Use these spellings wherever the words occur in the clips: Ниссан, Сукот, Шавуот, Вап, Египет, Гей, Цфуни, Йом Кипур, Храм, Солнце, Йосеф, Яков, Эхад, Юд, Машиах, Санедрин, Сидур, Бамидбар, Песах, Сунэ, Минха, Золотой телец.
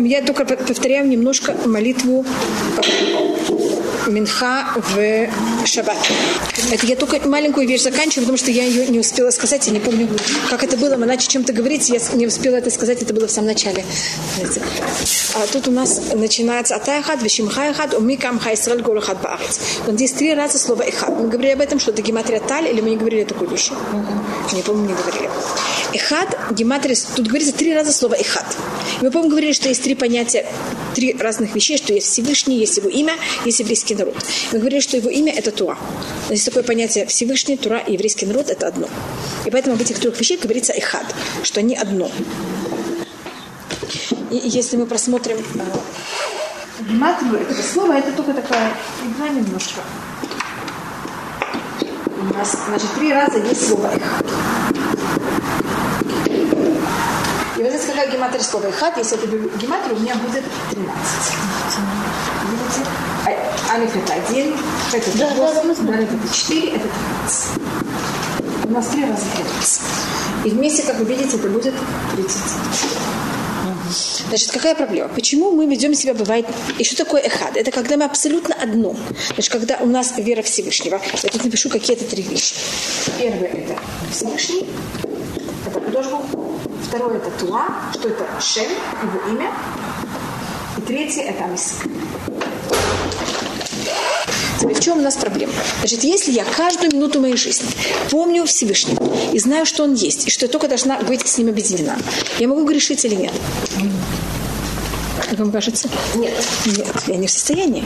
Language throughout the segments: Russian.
я только повторяю немножко молитву Минха в шаббат. Это я только маленькую вещь заканчиваю, потому что я ее не успела сказать. Я не помню, как это было. Мы начали чем-то говорить, я не успела это сказать. Это было в самом начале. А тут у нас начинается «Ата эхад, вешимха эхад, умика амха Исраэль гол эхад баарец». Здесь три раза слово «эхад». Мы говорили об этом, что это гематрия таль, или мы не говорили такую душу? Не помню, не говорили. «Эхад», гематрия, тут говорится три раза слово «эхад». Мы, по-моему, говорили, что есть три понятия, три разных вещей, что есть Всевышний, есть его имя, есть еврейский народ. Мы говорили, что его имя – это Тура. Есть такое понятие Всевышний, Тура и еврейский народ – это одно. И поэтому об этих трех вещах говорится «эхад», что они одно. И если мы просмотрим гематрию этого слова, это только такая игра немножко. У нас, значит, три раза есть слово «эхад». И вот здесь, когда гематрия слова «эхад», если это гематрия, у меня будет 13. Видите? Алиф – это 1, это 4, это 13. У нас три раза 13. И вместе, как вы видите, это будет 30. Значит, какая проблема? Почему мы ведем себя, бывает... И что такое эхад? Это когда мы абсолютно одно. Значит, когда у нас вера Всевышнего. Я тут напишу какие-то три вещи. Первое – это Всевышний. Это Кадош Барух Ху. Второе – это Туа, что это Шем, его имя. И третье – это Амиск. В чем у нас проблема? Значит, если я каждую минуту моей жизни помню Всевышнего и знаю, что Он есть, и что я только должна быть с Ним объединена, я могу грешить или нет? Как вам кажется? Нет. Нет, я не в состоянии.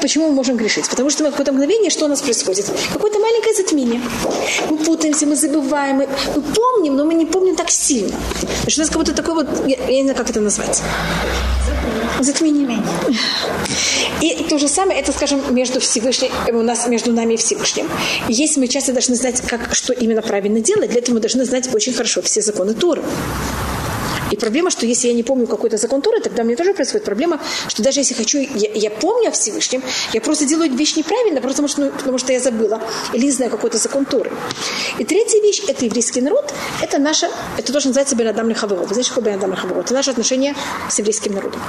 Почему мы можем грешить? Потому что мы в какое-то мгновение, что у нас происходит? Какое-то маленькое затмение. Мы путаемся, мы забываем, мы помним, но мы не помним так сильно. Значит, у нас как будто такое вот, я не знаю, как это назвать. Затмение. И то же самое, это, скажем, между Всевышним, у нас между нами и Всевышним. И если мы часто должны знать, как, что именно правильно делать, для этого мы должны знать очень хорошо все законы Торы. И проблема, что если я не помню какой-то закон Торы, тогда у меня тоже происходит проблема, что даже если хочу, я помню о Всевышнем, я просто делаю вещь неправильно, просто, потому что я забыла или не знаю какой-то закон Торы. И третья вещь – это еврейский народ, это то, что называется Бен-Адам ле-Хаверо. Вы знаете, что такое Бен-Адам ле-Хаверо? Это наше отношение с еврейским народом.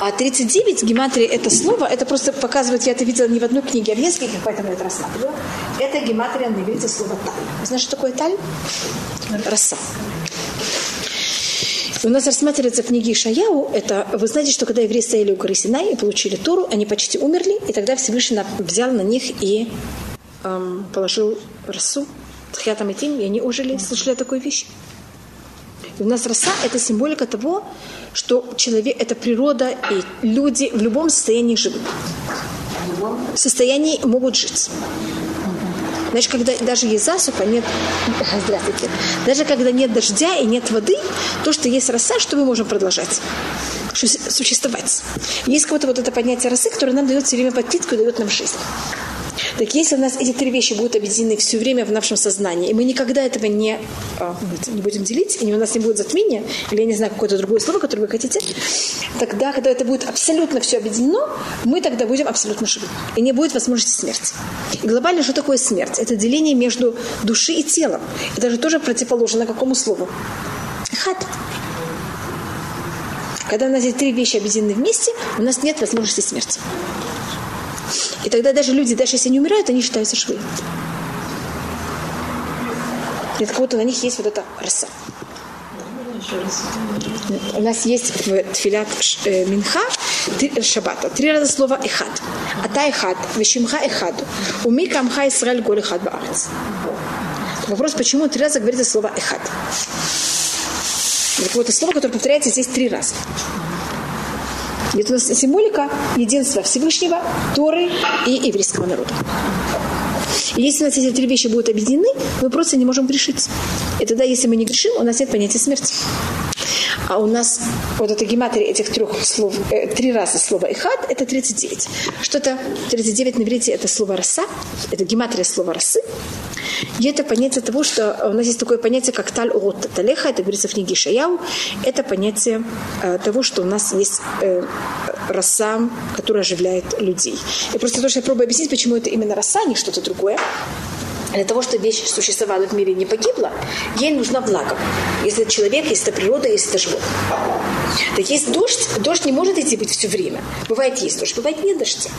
А 39 гематрия – это слово, это просто показывает, я это видела не в одной книге, а в нескольких, поэтому я это рассматривала. Это гематрия на иврите слово «таль». Вы знаете, что такое «таль»? Роса. У нас рассматриваются книги Шаяу. Это, вы знаете, что когда евреи стояли у горы Синай и получили Тору, они почти умерли, и тогда Всевышний взял на них и положил росу. Тхиатам и Тим, и они ожили. Слышали такую вещь? И у нас роса – это символика того, что человек – это природа, и люди в любом состоянии живут. В состоянии могут жить. Значит, когда даже есть засуха, нет... Здравствуйте. Даже когда нет дождя и нет воды, то, что есть роса, что мы можем продолжать? Существовать. Есть какое-то вот это поднятие росы, которое нам дает все время подпитку и дает нам жизнь. Так если у нас эти три вещи будут объединены все время в нашем сознании, и мы никогда этого не будем делить, и у нас не будет затмения, или я не знаю, какое-то другое слово, которое вы хотите, тогда, когда это будет абсолютно все объединено, мы тогда будем абсолютно живы. И не будет возможности смерти. И глобально, что такое смерть? Это деление между душой и телом. Это же тоже противоположно какому слову? Эхад. Когда у нас эти три вещи объединены вместе, у нас нет возможности смерти. И тогда даже люди, даже если они умирают, они считаются швы. Для кого-то на них есть вот эта роса. У нас есть в тфилят Минха шаббата. Три раза слово «эхад». «Ата эхад», «вешимха эхаду», «умика амха Исраэль гол эхад баарец». Вопрос, почему три раза говорится слово «эхад». Это какое-то слово, которое повторяется здесь три раза. Это у нас символика единства Всевышнего, Торы и еврейского народа. И если у нас эти три вещи будут объединены, мы просто не можем грешить. И тогда, если мы не грешим, у нас нет понятия смерти. А у нас вот эта гематрия этих трех слов, три раза слово «эхад» – это 39. Что-то 39 на иврите – это слово «роса», это гематрия слова «росы». И это понятие того, что у нас есть такое понятие, как «таль урот талеха», это говорится в книге Шаяу. Это понятие того, что у нас есть роса, которая оживляет людей. И просто то, что я пробую объяснить, почему это именно роса, а не что-то другое. Для того, чтобы вещь существовала в мире и не погибла, ей нужно благо. Если это человек, если это природа, если это животное. Так есть дождь, дождь не может идти быть все время. Бывает есть дождь, бывает нет дождя.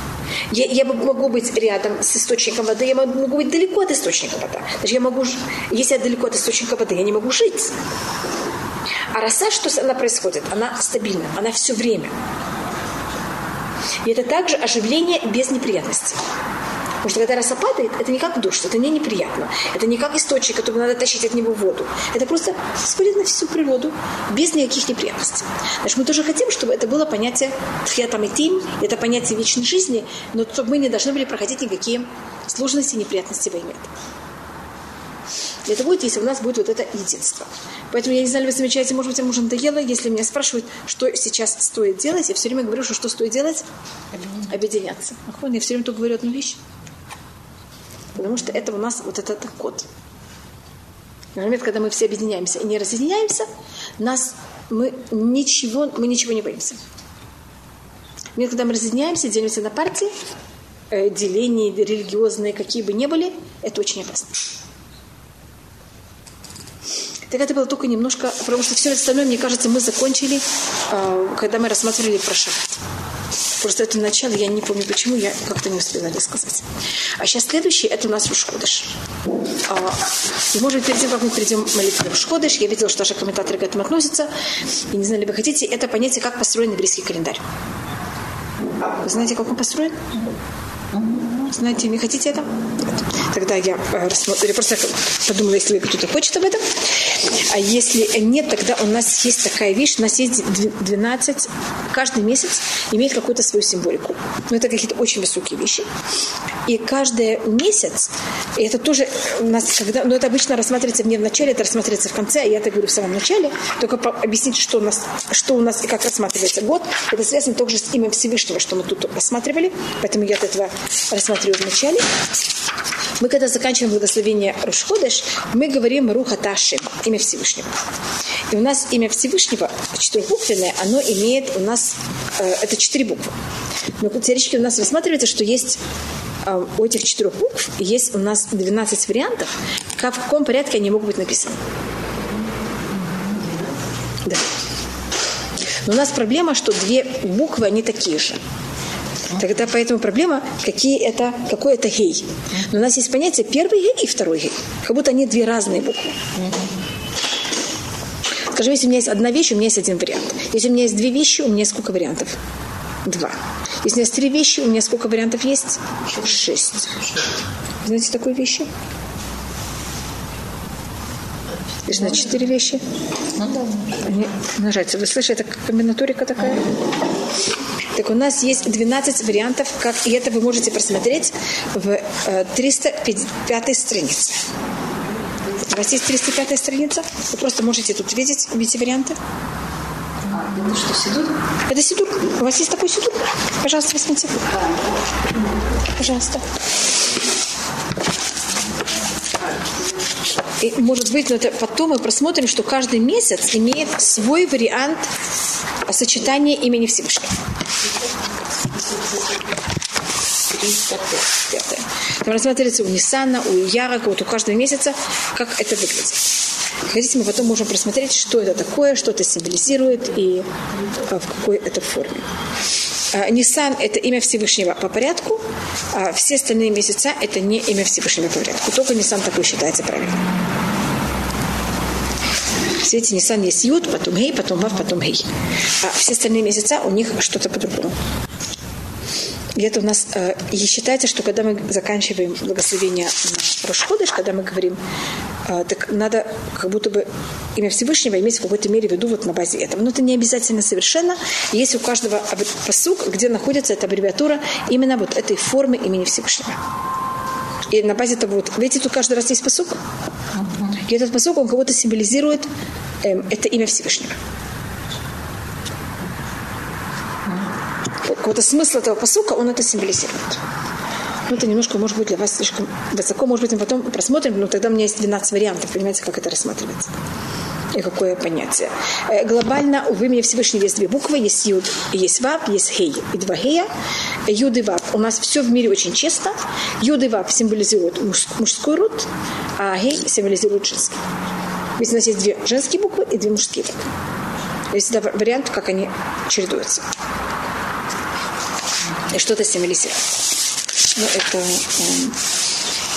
Я могу быть рядом с источником воды, я могу быть далеко от источника воды. Значит, если я далеко от источника воды, я не могу жить. А роса, что она происходит? Она стабильна, она все время. И это также оживление без неприятностей. Потому что когда роса падает, это не как дождь, это не неприятно. Это не как источник, который надо тащить от него воду. Это просто смотреть на всю природу без никаких неприятностей. Значит, мы тоже хотим, чтобы это было понятие тхиатам и тим, это понятие вечной жизни, но чтобы мы не должны были проходить никакие сложности и неприятности во имя этого. Это будет, если у нас будет вот это единство. Поэтому я не знаю, вы замечаете, может быть, я уже надоела, если меня спрашивают, что сейчас стоит делать, я все время говорю, что стоит делать? Объединяться. Я все время только говорю одну вещь. Потому что это у нас вот этот код. На момент, когда мы все объединяемся и не разъединяемся, мы ничего не боимся. На момент, когда мы разъединяемся, делимся на партии, деления религиозные, какие бы ни были, это очень опасно. Так это было только немножко, потому что все остальное, мне кажется, мы закончили, когда мы рассматривали про шаббат. Просто это начало, я не помню почему, я как-то не успела рассказать. А сейчас следующий, это у нас Рушходеш. И, может быть, перед тем, как мы перейдем к молитве Рушходеш, я видела, что наши комментаторы к этому относятся, и не знаю, ли вы хотите, это понятие, как построен еврейский календарь. Вы знаете, как он построен? Знаете, не хотите это? Тогда я просто подумала, если кто-то хочет об этом. А если нет, тогда у нас есть такая вещь. У нас есть 12, каждый месяц имеет какую-то свою символику. Но это какие-то очень высокие вещи. И каждый месяц, и это тоже у нас, когда, но это обычно рассматривается не в начале, это рассматривается в конце, а я это говорю в самом начале. Только объяснить, что у нас и как рассматривается год. Это связано также с именем Всевышнего, что мы тут рассматривали. Поэтому я от этого рассматриваю в начале. Мы, когда заканчиваем благословение Рушходеш, мы говорим Руха Ашем, имя Всевышнего. И у нас имя Всевышнего, четырехбуквенное, оно имеет у нас... это 4 буквы. Но теоретически у нас рассматривается, что есть у этих 4 букв, есть у нас 12 вариантов, как, в каком порядке они могут быть написаны. Да. Но у нас проблема, что 2 буквы, они такие же. Тогда поэтому проблема, какой это гей. Но у нас есть понятие первый гей и второй гей. Как будто они 2 разные буквы. Скажи, если у меня есть одна вещь, у меня есть один вариант. Если у меня есть 2 вещи, у меня сколько вариантов? 2. Если у меня есть 3 вещи, у меня сколько вариантов есть? 6. Знаете такую вещь? Значит, 4 вещи. Они умножаются. Вы слышите, это комбинаторика такая? Так у нас есть 12 вариантов, как, и это вы можете просмотреть в 305-й странице. У вас есть 305-я страница? Вы просто можете тут видеть эти варианты. Это что, Сидур? Это Сидур. У вас есть такой Сидур? Пожалуйста, возьмите. Пожалуйста. И, может быть, но это потом мы просмотрим, что каждый месяц имеет свой вариант сочетания имени Всевышнего. Там рассматривается у Ниссана, у Яра, вот у каждого месяца, как это выглядит. Хотите, мы потом можем просмотреть, что это такое, что это символизирует и в какой это форме. Ниссан – это имя Всевышнего по порядку, а все остальные месяца – это не имя Всевышнего по порядку. Только Ниссан такой считается правильно. Все эти Ниссан есть Юд, потом Гей, потом Вап, потом Гей. А все остальные месяца у них что-то по-другому. И это у нас... И считается, что когда мы заканчиваем благословение на Рушходеш, когда мы говорим, так надо как будто бы имя Всевышнего иметь в какой-то мере в виду вот на базе этого. Но это не обязательно совершенно. Есть у каждого пасук, где находится эта аббревиатура именно вот этой формы имени Всевышнего. И на базе этого вот... Видите, тут каждый раз есть пасук. И этот пасук, он как будто символизирует это имя Всевышнего. Какой-то смысл этого пасука, он это символизирует. Но это немножко, может быть, для вас слишком высоко. Может быть, мы потом просмотрим, но тогда у меня есть 12 вариантов. Понимаете, как это рассматривается? И какое понятие. Глобально в имени Всевышнего есть 2 буквы. Есть Юд, есть Вав, есть Хей и 2 Хея. Юд и Вап. У нас все в мире очень чисто. Юд и Вап символизируют мужской род, а Гей символизирует женский. Ведь у нас есть две женские буквы и две мужские буквы. Есть вариант, как они чередуются. И что-то символизирует. Ну, это...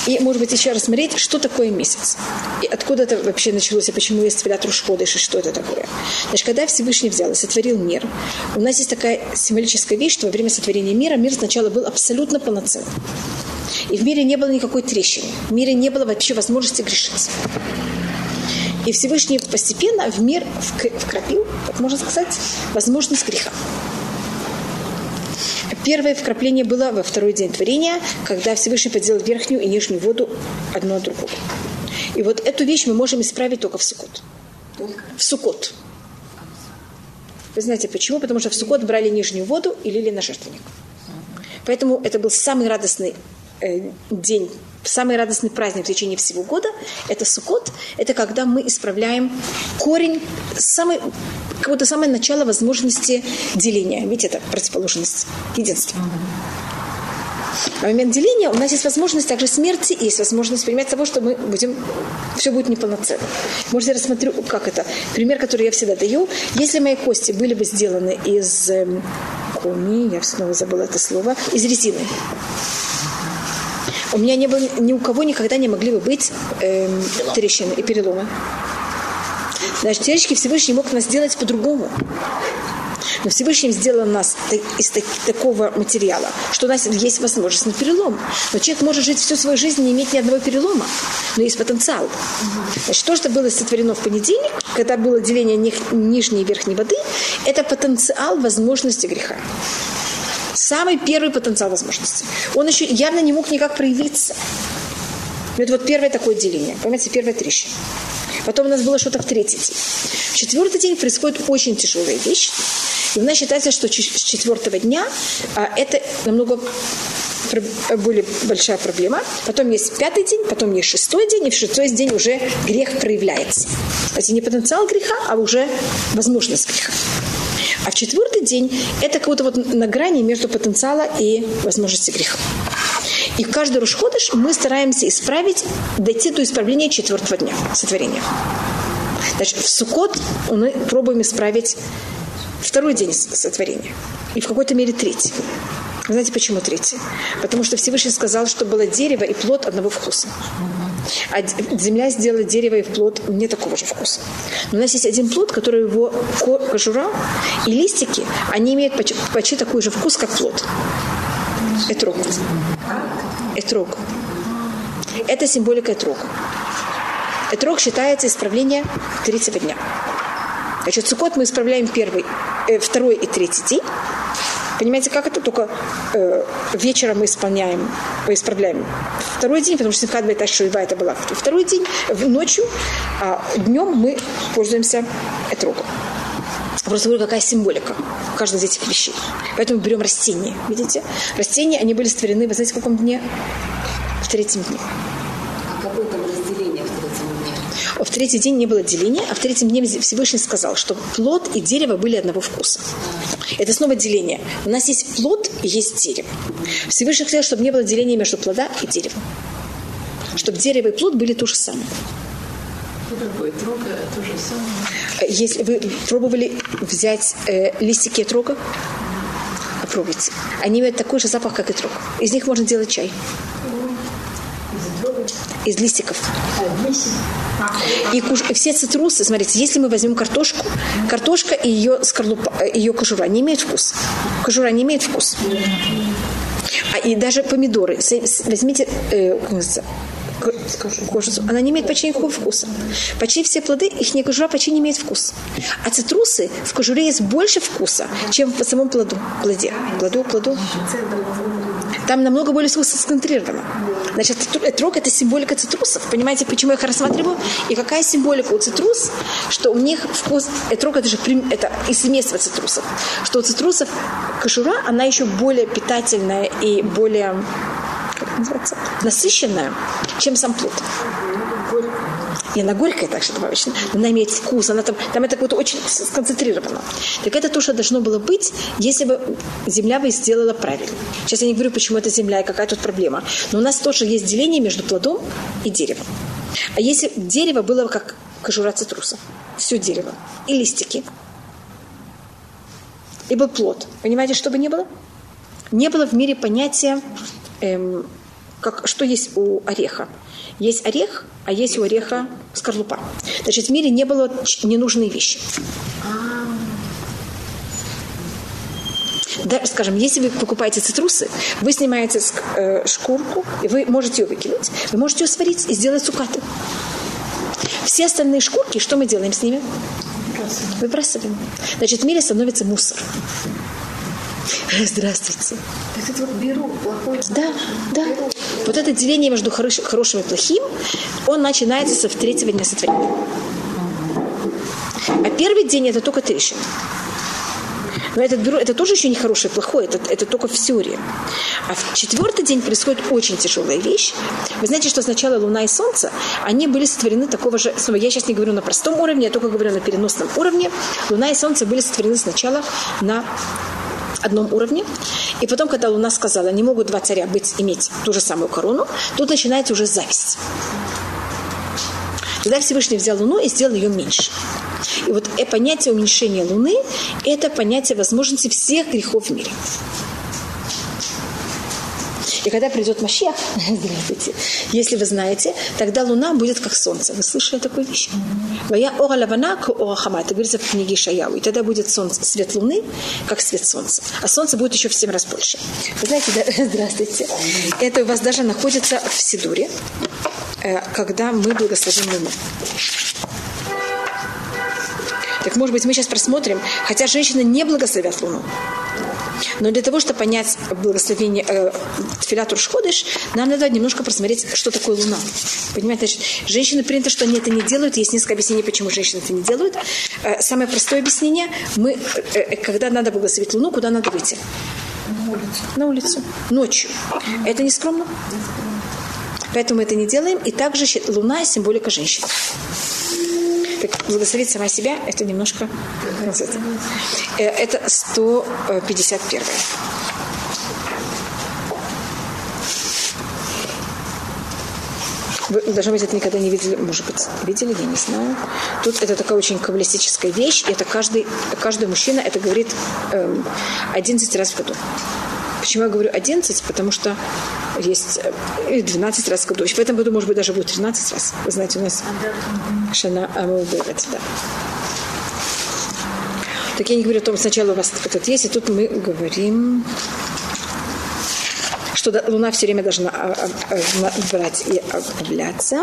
И, может быть, еще рассмотреть, что такое месяц. И откуда это вообще началось, и почему есть тфилат Рушходеш, и что это такое. Значит, когда Всевышний взял и сотворил мир, у нас есть такая символическая вещь, что во время сотворения мира мир сначала был абсолютно полноценным. И в мире не было никакой трещины. В мире не было вообще возможности грешить. И Всевышний постепенно в мир вкрапил, так можно сказать, возможность греха. Первое вкрапление было во второй день творения, когда Всевышний поделил верхнюю и нижнюю воду одну от другого. И вот эту вещь мы можем исправить только в Сукот. В Сукот. Вы знаете почему? Потому что в Сукот брали нижнюю воду и лили на жертвенник. Поэтому это был самый радостный день, самый радостный праздник в течение всего года. Это Сукот. Это когда мы исправляем корень самый... Как будто самое начало возможности деления. Видите, это противоположность единства. А в момент деления у нас есть возможность также смерти, и есть возможность понимать того, что мы будем... Все будет неполноценно. Может, я рассмотрю, как это. Пример, который я всегда даю. Если мои кости были бы сделаны из... Коми, я снова забыла это слово. Из резины. У меня не было... Ни у кого никогда не могли бы быть трещины и переломы. Значит, теоретически Всевышний мог нас сделать по-другому. Но Всевышний сделал нас из такого материала, что у нас есть возможность на перелом. Но человек может жить всю свою жизнь и не иметь ни одного перелома. Но есть потенциал. Значит, то, что было сотворено в понедельник, когда было деление нижней и верхней воды, это потенциал возможности греха. Самый первый потенциал возможности. Он еще явно не мог никак проявиться. Но это вот первое такое деление. Понимаете, первая трещина. Потом у нас было что-то в третий день. В четвертый день происходит очень тяжелая вещь. И у нас считается, что с четвертого дня это намного более большая проблема. Потом есть пятый день, потом есть шестой день, и в шестой день уже грех проявляется. Кстати, не потенциал греха, а уже возможность греха. А в четвертый день это как будто вот на грани между потенциала и возможностью греха. И в каждый Рушходеш мы стараемся исправить, дойти до исправления четвертого дня сотворения. Значит, в Сукот мы пробуем исправить второй день сотворения. И в какой-то мере третий. Вы знаете, почему третий? Потому что Всевышний сказал, что было дерево и плод одного вкуса. А земля сделала дерево и плод не такого же вкуса. Но у нас есть один плод, который его кожура и листики, они имеют почти такой же вкус, как плод. Этрог. Этрог. Это символика Этрога. Этрог считается исправление третьего дня. Значит, Сукот мы исправляем второй и третий день. Понимаете, как это? Только вечером мы исправляем второй день, потому что Симхат Бейт Ашуива это была второй день, ночью, а днем мы пользуемся Этрогом. Просто говорю, какая символика в каждой из этих вещей. Поэтому берем растения. Видите? Растения, они были створены, вы знаете, в каком дне? В третьем дне. А какое там разделение в третьем дне? В третий день не было деления, а в третьем дне Всевышний сказал, что плод и дерево были одного вкуса. Это снова деление. У нас есть плод и есть дерево. Всевышний хотел, чтобы не было деления между плода и деревом. Чтобы дерево и плод были то же самое. Если вы пробовали взять листики этрога, попробуйте. Они имеют такой же запах, как этрог. Из них можно делать чай. Из листиков. И все цитрусы, смотрите, если мы возьмем картошку, картошка и ее скорлупа, ее кожура не имеет вкус. Кожура не имеет вкус. И даже помидоры. Возьмите... кожицу. Она не имеет почти никакого вкуса. Почти все плоды, их кожура почти не имеет вкуса. А цитрусы в кожуре есть больше вкуса, чем в самом плоде. Плоду. Там намного более сконцентрировано. Значит, этрог – это символика цитрусов. Понимаете, почему я их рассматриваю? И какая символика у цитрус, что у них вкус... Этрог – это же это и семейство цитрусов. Что у цитрусов кожура, она еще более питательная и более... насыщенная, чем сам плод. И она горькая также добавочная. Она имеет вкус. Она там это какое-то очень сконцентрировано. Так это то, что должно было быть, если бы земля бы сделала правильно. Сейчас я не говорю, почему это земля и какая тут проблема. Но у нас тоже есть деление между плодом и деревом. А если дерево было как кожура цитруса, все дерево и листики, и был плод. Понимаете, что бы ни было? Не было в мире понятия, что есть у ореха. Есть орех, а есть у ореха скорлупа. Значит, в мире не было ненужной вещи. Да, скажем, если вы покупаете цитрусы, вы снимаете шкурку, и вы можете ее выкинуть. Вы можете ее сварить и сделать цукаты. Все остальные шкурки, что мы делаем с ними? Выбрасываем. Значит, в мире становится мусор. Здравствуйте. Так это вот беру, плохой. Да. Беру. Вот это деление между хорошим и плохим, он начинается в третьего дня сотворения. А первый день это только трещина. Но это тоже еще не хорошее и плохое, это только в теории. А в четвертый день происходит очень тяжелая вещь. Вы знаете, что сначала Луна и Солнце, они были сотворены такого же... Я сейчас не говорю на простом уровне, я только говорю на переносном уровне. Луна и Солнце были сотворены сначала на одном уровне. И потом, когда Луна сказала, не могут два царя иметь ту же самую корону, тут начинается уже зависть. Тогда Всевышний взял Луну и сделал ее меньше. И вот понятие уменьшения Луны – это понятие возможности всех грехов в мире. И когда придет Машиах, если вы знаете, тогда Луна будет как Солнце. Вы слышали такую вещь? Это говорится в книге Шаяу. И тогда будет солнце, свет Луны, как свет Солнца. А Солнце будет еще в 7 раз больше. Вы знаете, да? Здравствуйте. Это у вас даже находится в Сидуре, когда мы благословим Луну. Так, может быть, мы сейчас просмотрим, хотя женщины не благословят Луну. Но для того, чтобы понять благословение тфилат Рушходеш, нам надо немножко просмотреть, что такое Луна. Понимаете, значит, женщины принято, что они это не делают. Есть несколько объяснений, почему женщины это не делают. Самое простое объяснение, когда надо благословить Луну, куда надо выйти? На улицу. Ночью. Это не скромно? Поэтому мы это не делаем. И также Луна – символика женщин. Так, благословить сама себя – это немножко... Это 151-е. Вы, должно быть, это никогда не видели. Может быть, видели, я не знаю. Тут это такая очень каббалистическая вещь. Это каждый мужчина это говорит 11 раз в году. Почему я говорю 11? Потому что есть 12 раз в году. В этом году, может быть, даже будет 13 раз. Вы знаете, у нас Шана Амудевет. Да. Так я не говорю о том, сначала у вас этот есть, и тут мы говорим, что Луна все время должна брать и обновляться.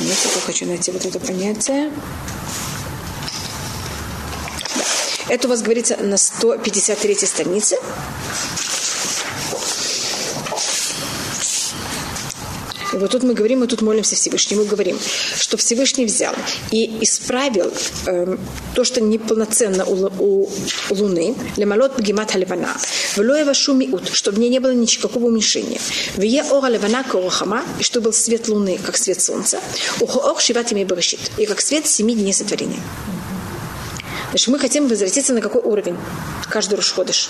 Я только хочу найти вот это понятие. Это у вас говорится на 153-й странице. И вот тут мы говорим, мы тут молимся Всевышнему. Мы говорим, что Всевышний взял и исправил то, что неполноценно у Луны. Лемалот бгимат левана. Влоева шумиут, чтобы в ней не было никакого уменьшения. Вие ора левана корохама, и чтобы был свет Луны, как свет Солнца. Ухоох шиват имей барашит, и как свет 7 дней сотворения. Значит, мы хотим возвратиться на какой уровень? Каждый Рушходеш.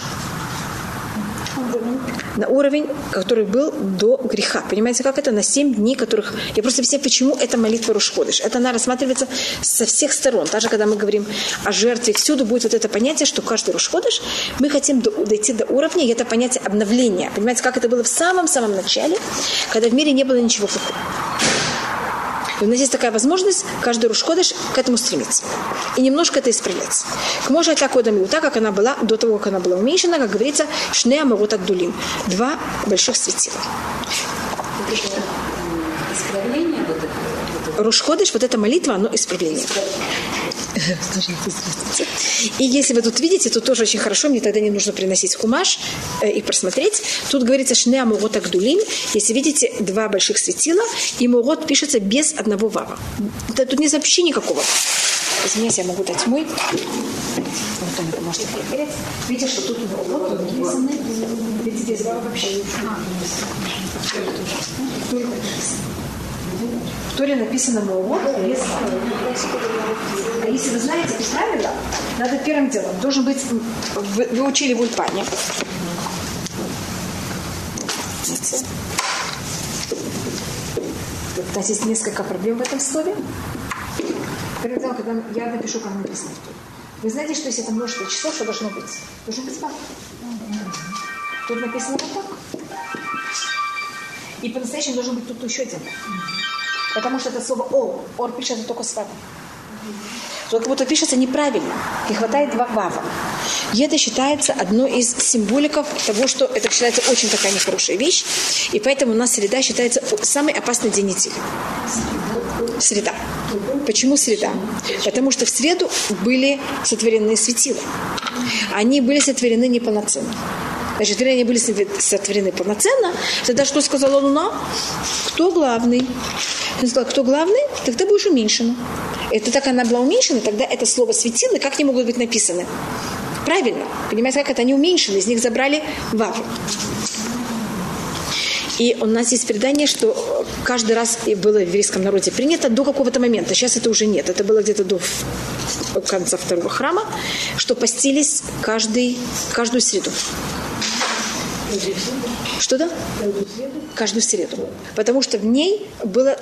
На уровень, который был до греха. Понимаете, как это? На 7 дней, которых... Я просто объясняю, почему это молитва Рушходеш. Это она рассматривается со всех сторон. Даже когда мы говорим о жертве, всюду будет вот это понятие, что каждый Рушходеш мы хотим дойти до уровня, и это понятие обновления. Понимаете, как это было в самом-самом начале, когда в мире не было ничего плохого. И у нас есть такая возможность, каждый Рушходеш к этому стремится. И немножко это исправляется. К може так одамию, так как она была, до того, как она была уменьшена, как говорится, шнея могут отдулим. 2 больших светила. Это же исправление? Рушходеш, вот эта молитва, оно исправление. И если вы тут видите, то тоже очень хорошо, мне тогда не нужно приносить кумаш и просмотреть. Тут говорится «шнеа мурот агдулим». Если видите, два больших светила, и мурот пишется без одного вава. Да, тут не вообще никакого. Извиняюсь, я могу дать мой. Вот он, это можете проверить. Видите, что тут мурот написаны. Видите, здесь вава вообще нет. В Торе написано «Мурот» без вава. Если вы знаете это правило, надо первым делом. Должен быть... Вы учили в Ульпане. У нас есть несколько проблем в этом слове. Первым делом, когда я напишу, как написано. Вы знаете, что если это множество часов, что должно быть? Должен быть вава. Тут написано вот так. И по-настоящему должен быть тут еще один. Потому что это слово «о». «Ор» пишется только с вавом. Тут как будто пишется неправильно. Не хватает два вава. И это считается одной из символиков того, что это считается очень такая нехорошая вещь. И поэтому у нас среда считается самой опасной день недели. Среда. Почему среда? Потому что в среду были сотворены светила. Они были сотворены неполноценно. Значит, они были сотворены полноценно. Тогда что сказала Луна? Кто главный? Она сказала, кто главный, тогда будешь уменьшена. Это так она была уменьшена, тогда это слово светило, как они могут быть написаны? Правильно. Понимаете, как это они уменьшены, из них забрали вав. И у нас есть предание, что каждый раз было в еврейском народе принято до какого-то момента. Сейчас это уже нет. Это было где-то до конца второго храма, что постились каждую среду. Что да? Каждую среду. Потому что в ней было,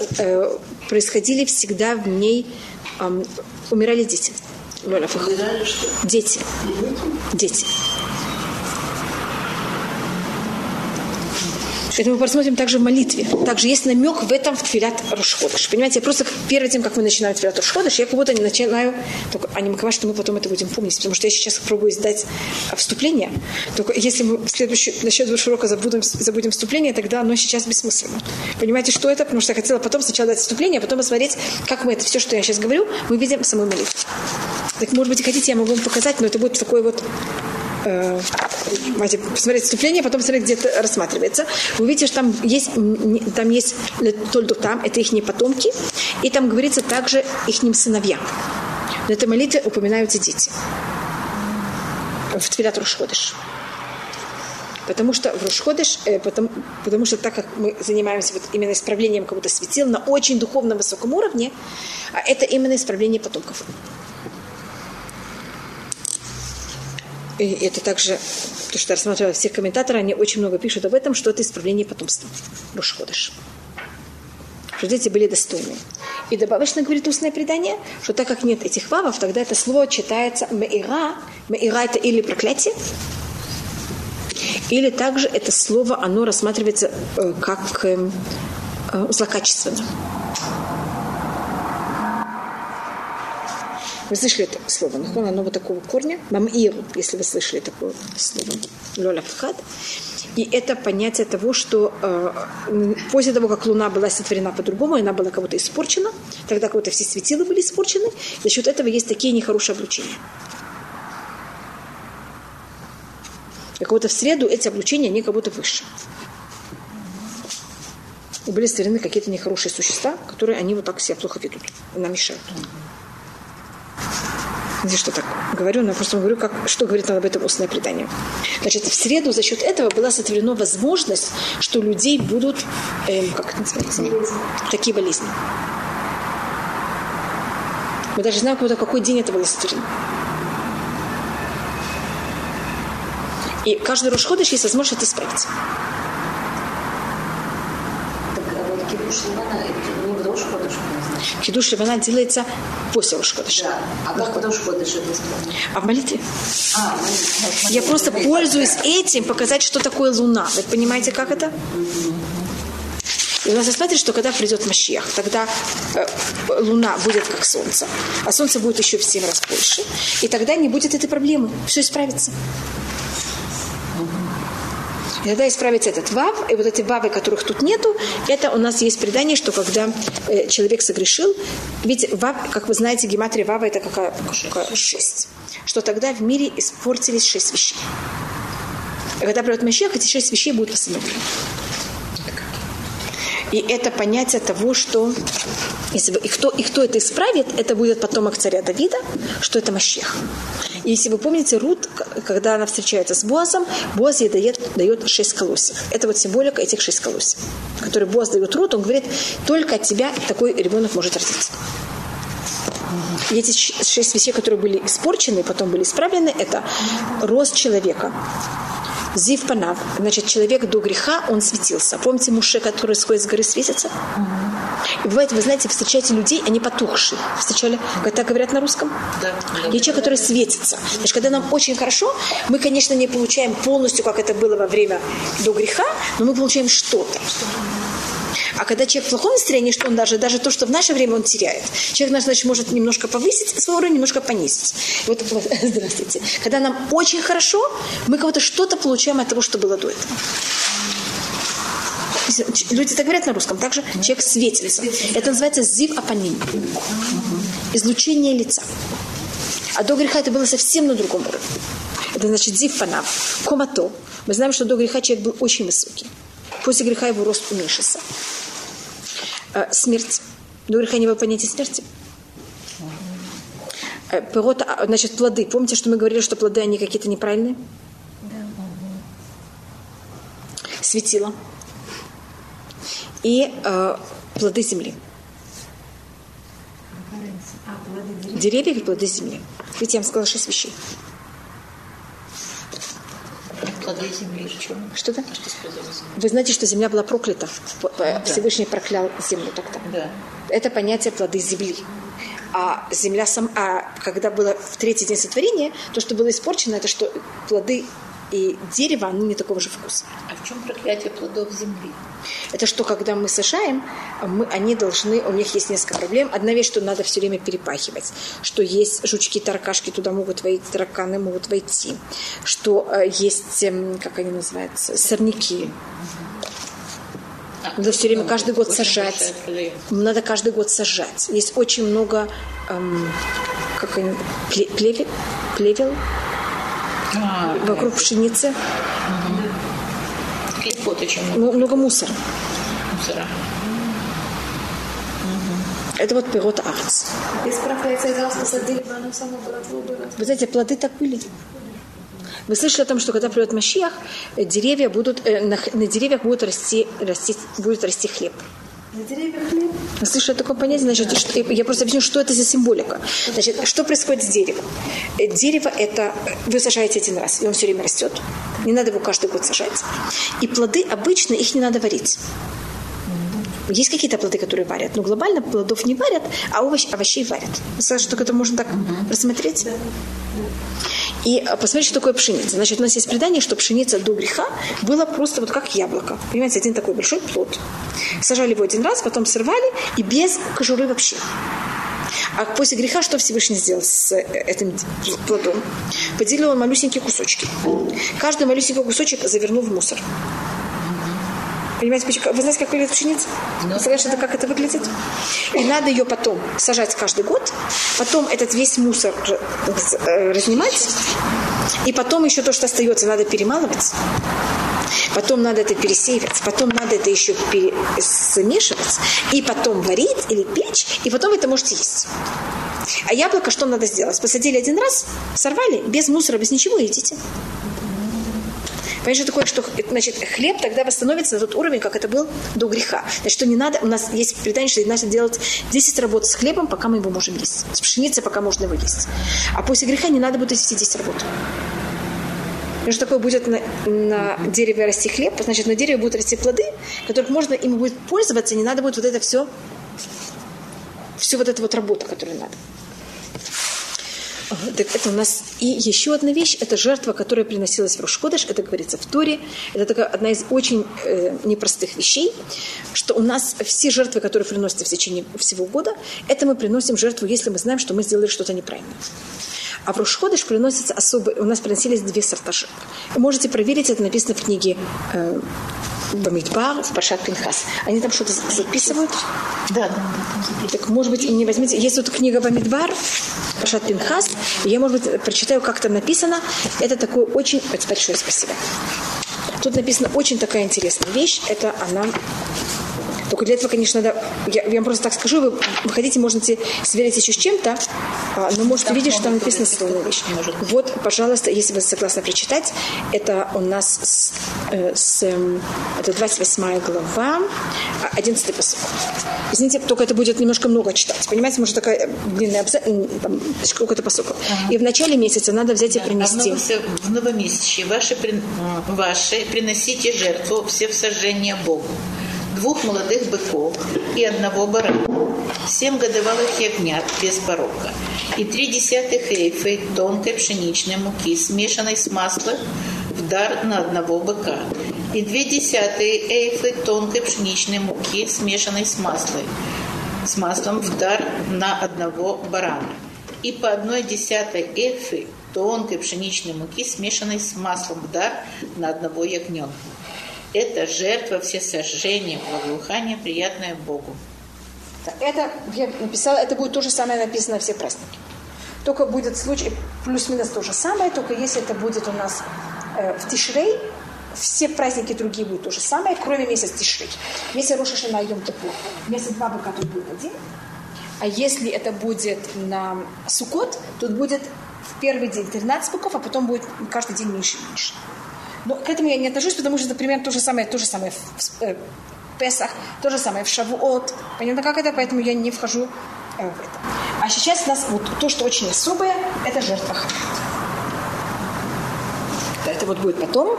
происходили всегда в ней умирали дети. Умирали что? Дети. Дети. Это мы посмотрим также в молитве. Также есть намек в этом в тфилят Рушходеш. Понимаете, я просто перед тем, как мы начинаем тфилят Рушходеш, я как будто не начинаю, только анимаковать, что мы потом это будем помнить, потому что я сейчас пробую сдать вступление. Только если мы в следующий, на счет урока забудем вступление, тогда оно сейчас бессмысленно. Понимаете, что это? Потому что я хотела потом сначала дать вступление, а потом посмотреть, как мы это все, что я сейчас говорю, мы видим в самой молитве. Так, может быть, хотите, я могу вам показать, но это будет такой вот... посмотреть вступление, потом смотреть, где это рассматривается. Вы видите, что там есть Тольдотам, это их потомки, и там говорится также их сыновья. На этой молитве упоминаются дети. В тфилят Рушходеш. Потому что в Рушходеш, потому что так как мы занимаемся вот именно исправлением кого-то светил на очень духовном высоком уровне, это именно исправление потомков. И это также, то, что я рассматривала всех комментаторов, они очень много пишут об этом, что это исправление потомства. Рушходеш. Что дети были достойны. И добавочно говорит устное предание, что так как нет этих вавов, тогда это слово читается «меира». «Меира» – это или проклятие, или также это слово, оно рассматривается как злокачественно. Вы слышали это слово? Оно вот такого корня. Мамир, если вы слышали такое слово. Лёля Фхад. И это понятие того, что после того, как Луна была сотворена по-другому, она была кого-то испорчена, тогда кого-то все светила были испорчены. За счет этого есть такие нехорошие облучения. И кого-то в среду эти облучения, они как будто выше. И были сотворены какие-то нехорошие существа, которые они вот так себя плохо ведут. Нам мешают. Здесь что так говорю, но я просто говорю, что говорит нам об этом устное предание. Значит, в среду за счет этого была сотворена возможность, что у людей будут, как это называется? Такие болезни. Мы даже знаем, какой день это было сотворено. И каждый Рушходеш есть возможность это исправить. Кидуш Левана делается после Рушходеша. Да. А как потом Рушходеша это исправляет? А в молитве? Я просто пользуюсь этим, показать, что такое Луна. Вы понимаете, как это? И у нас рассматривают, что когда придет Машиах, тогда Луна будет как Солнце, а Солнце будет еще в 7 раз больше, и тогда не будет этой проблемы. Все исправится. И тогда исправится этот вав, и вот эти вавы, которых тут нету, это у нас есть предание, что когда человек согрешил, ведь вав, как вы знаете, гематрия вава это какая? 6. Что тогда в мире испортились 6 вещей. А когда придет Машиах, эти 6 вещей будут восстановлены. И это понятие того, что если, и кто это исправит, это будет потомок царя Давида, что это Машиах. И если вы помните, Рут, когда она встречается с Боазом, Боаз ей дает 6 колосьев. Это вот символика этих 6 колосьев, которые Боаз дает Рут. Он говорит, только от тебя такой ребенок может родиться. И эти 6 вещей, которые были испорчены, потом были исправлены, это рост человека. Зив панав. Значит, человек до греха, он светился. Помните Муше, который сходит с горы, светится? И бывает, вы знаете, встречаете людей, они потухшие. Встречали? Так говорят на русском? Да. И человек, который светится. Значит, когда нам очень хорошо, мы, конечно, не получаем полностью, как это было во время до греха, но мы получаем что-то. А когда человек в плохом настроении, что он даже то, что в наше время он теряет. Человек, значит, может немножко повысить свой уровень, немножко понизить. Вот, здравствуйте. Когда нам очень хорошо, мы кого-то что-то получаем от того, что было до этого. Люди так говорят на русском. Также человек светится. Это называется зив апаним. Излучение лица. А до греха это было совсем на другом уровне. Это значит зив панав. Комато. Мы знаем, что до греха человек был очень высокий. После греха его рост уменьшился. Смерть. До греха не было понятия смерти. Значит, плоды. Помните, что мы говорили, что плоды, они какие-то неправильные? Да. Светило. И плоды земли. Деревья и плоды земли. Ведь я вам сказала 6 вещей. Плоды земли. Что-то? Вы знаете, что земля была проклята. Да. Всевышний проклял землю тогда. Да. Это понятие плоды земли. А земля сама... А когда было в третий день сотворения, то, что было испорчено, это что плоды и дерево, они не такого же вкуса. А в чем проклятие плодов земли? Это что, когда мы сажаем, они должны... У них есть несколько проблем. Одна вещь, что надо все время перепахивать. Что есть жучки-таракашки, туда могут войти, тараканы могут войти. Что есть, как они называются, сорняки. Надо все время каждый год сажать. Надо каждый год сажать. Есть очень много... как они... Плевел? Вокруг пшеницы. Клепот очень много. Много мусора. Это вот пирот арц. Вы знаете, плоды так были. Вы слышали о том, что когда придет Машиах, деревья будут, на деревьях будет расти хлеб. Вы слышали такое понятие? Значит, я просто объясню, что это за символика. Значит, что происходит с деревом? Дерево это... Вы сажаете один раз, и он все время растет. Не надо его каждый год сажать. И плоды обычно, их не надо варить. Есть какие-то плоды, которые варят, но глобально плодов не варят, а овощей варят. Вы слышали, что это можно так рассмотреть? И посмотрите, что такое пшеница. Значит, у нас есть предание, что пшеница до греха была просто вот как яблоко. Понимаете, один такой большой плод. Сажали его один раз, потом сорвали, и без кожуры вообще. А после греха что Всевышний сделал с этим плодом? Поделил он малюсенькие кусочки. Каждый малюсенький кусочек завернул в мусор. Понимаете, вы знаете, как выглядит пшеница? Представляете, как это выглядит? И надо ее потом сажать каждый год, потом этот весь мусор разнимать, и потом еще то, что остается, надо перемалывать, потом надо это пересеивать, потом надо это еще смешивать, и потом варить или печь, и потом это можете есть. А яблоко что надо сделать? Посадили один раз, сорвали, без мусора, без ничего, и едите. Понимаете, что такое, что значит, хлеб тогда восстановится на тот уровень, как это был до греха. Значит, что не надо, у нас есть предание, что надо делать 10 работ с хлебом, пока мы его можем есть. С пшеницей, пока можно его есть. А после греха не надо будет вести 10 работ. Потому что такое будет на дереве расти хлеб, значит, на дереве будут расти плоды, которых можно им будет пользоваться, не надо будет вот это все, всю вот эту вот работу, которую надо. Так это у нас и еще одна вещь, это жертва, которая приносилась в Рушходеш, это говорится в Торе, это такая одна из очень непростых вещей, что у нас все жертвы, которые приносятся в течение всего года, это мы приносим жертву, если мы знаем, что мы сделали что-то неправильно. А в Рушходеш приносятся особые... У нас приносились две сорта жертв. Вы можете проверить, это написано в книге Бамидбар, Пашат Пинхас. Они там что-то записывают? Да. Так, может быть, и не возьмите... Есть тут книга Бамидбар, Пашат Пинхас. Я, может быть, прочитаю, как там написано. Это такое очень... Большое спасибо. Тут написано очень такая интересная вещь. Это она... Только для этого, конечно, надо... Я вам просто так скажу, вы выходите, можете сверить еще с чем-то, но, может, увидишь, что там написано словно вещь. Вот, пожалуйста, если вы согласны прочитать, это у нас это 28 глава, 11 посыл. Извините, только это будет немножко много читать. Понимаете, может, такая длинная там, какой-то посыл. И в начале месяца надо взять и принести. В новомесячье ваши приносите жертву всесожжения Богу. 2 молодых быков и 1 барана, 7 годовалых ягнят без порока и 0,3 эйфы тонкой пшеничной муки, смешанной с маслом в дар на 1 быка, и 0,2 эйфы тонкой пшеничной муки, смешанной с маслом в дар на 1 барана, и по 0,1 эйфы тонкой пшеничной муки, смешанной с маслом в дар на 1 ягненка. Это жертва всесожжения, благоухание, приятное Богу. Это, я написала, это будет то же самое написано на все праздники. Только будет случай, плюс-минус то же самое, только если это будет у нас в Тишрей, все праздники другие будут то же самое, кроме месяца Тишрей. Месяц Рош Хашана Йом Кипур, месяц два быка тут будет один. А если это будет на Сукот, тут будет в первый день 13 быков, а потом будет каждый день меньше и меньше. Но к этому я не отношусь, потому что это примерно то же самое в Песах, то же самое в Шавуот. Понятно, как это, поэтому я не вхожу в это. А сейчас у нас вот то, что очень особое, это жертва храма. Это вот будет потом.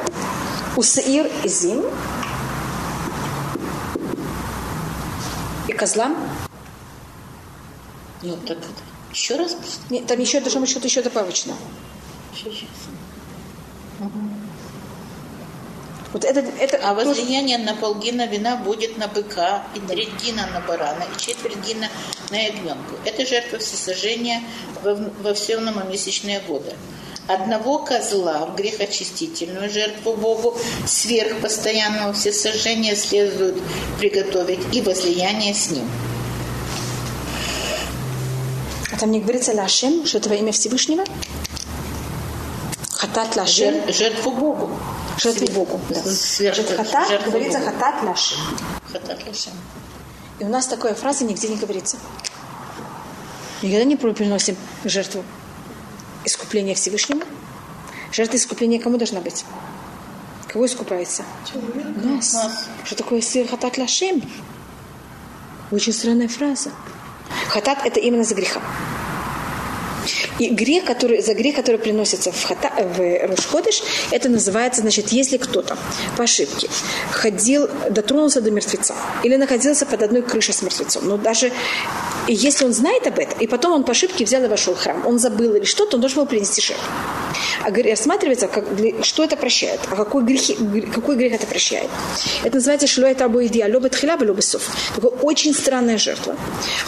Усеир и зим. И козлам. Ну, так это. Еще раз? Нет, там еще должно быть что-то еще добавочное. Сейчас. Вот это а тоже... возлияние на полгина вина будет на быка, и 3 гина на барана, и 4 гина на ягненку. Это жертва всесожжения во все новомесячные годы. 1 козла в грехочистительную жертву Богу сверх постоянного всесожжения следует приготовить и возлияние с ним. А там не говорится Лашем, что это во имя Всевышнего? Хатат Лашем. Жертву Богу. Жертву Богу. Да. Хатат, говорится Богу. Хатат Лашем. Хатат Лашем. И у нас такая фраза нигде не говорится. Никогда не приносим жертву искупления Всевышнему. Жертва искупления кому должна быть? Кого искупается? Нас. Что такое сир Хатат Лашем? Очень странная фраза. Хатат – это именно за греха. И грех, за грех, который приносится в Рушходеш, это называется, значит, если кто-то по ошибке дотронулся до мертвеца или находился под одной крышей с мертвецом, но даже если он знает об этом, и потом он по ошибке взял и вошел в храм, он забыл или что-то, он должен был принести жертву. А рассматривается, что это прощает, а какой грех это прощает. Это называется шлоэтабуидия, лёбэтхиля, лёбэсов. Такая очень странная жертва.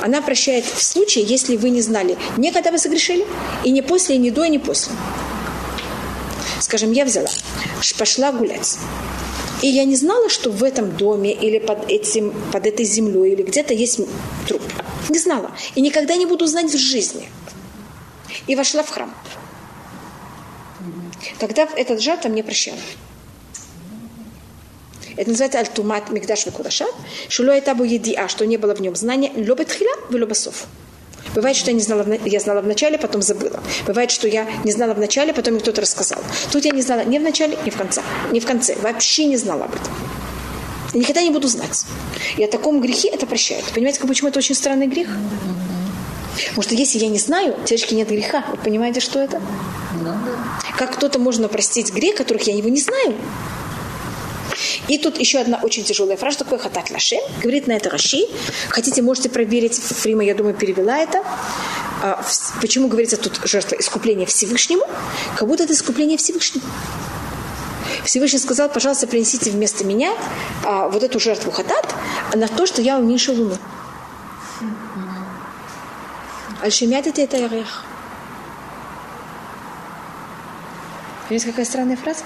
Она прощает в случае, если вы не знали, не когда вы согрешили, и не после, и не до, и не после. Скажем, я взяла, пошла гулять. И я не знала, что в этом доме или под этой землей или где-то есть труп. Не знала. И никогда не буду знать в жизни. И вошла в храм. Тогда этот жертва мне прощала. Это называется «Аль-Тумат Мигдаш Викудаша», что не было в нем знания «Лёбет хиля в лёбасов». Бывает, что я знала в начале, потом забыла. Бывает, что я не знала в начале, потом мне кто-то рассказал. Тут я не знала ни в начале, ни в конце. Вообще не знала об этом. Я никогда не буду знать. И о таком грехе это прощают. Понимаете, почему это очень странный грех? Потому что если я не знаю, теоретически нет греха. Вы понимаете, что это? Как кто-то можно простить грех, которых я его не знаю? И тут еще одна очень тяжелая фраза, такое «хатат лашем», говорит на это Раши. Хотите, можете проверить, Фрима, я думаю, перевела это. Почему говорится тут жертва искупления Всевышнему? Как будто это искупление Всевышнему. Всевышний сказал, пожалуйста, принесите вместо меня вот эту жертву хатат на то, что я уменьшил Луну. Аль-Шемят это Ярех. Видите, какая странная фраза?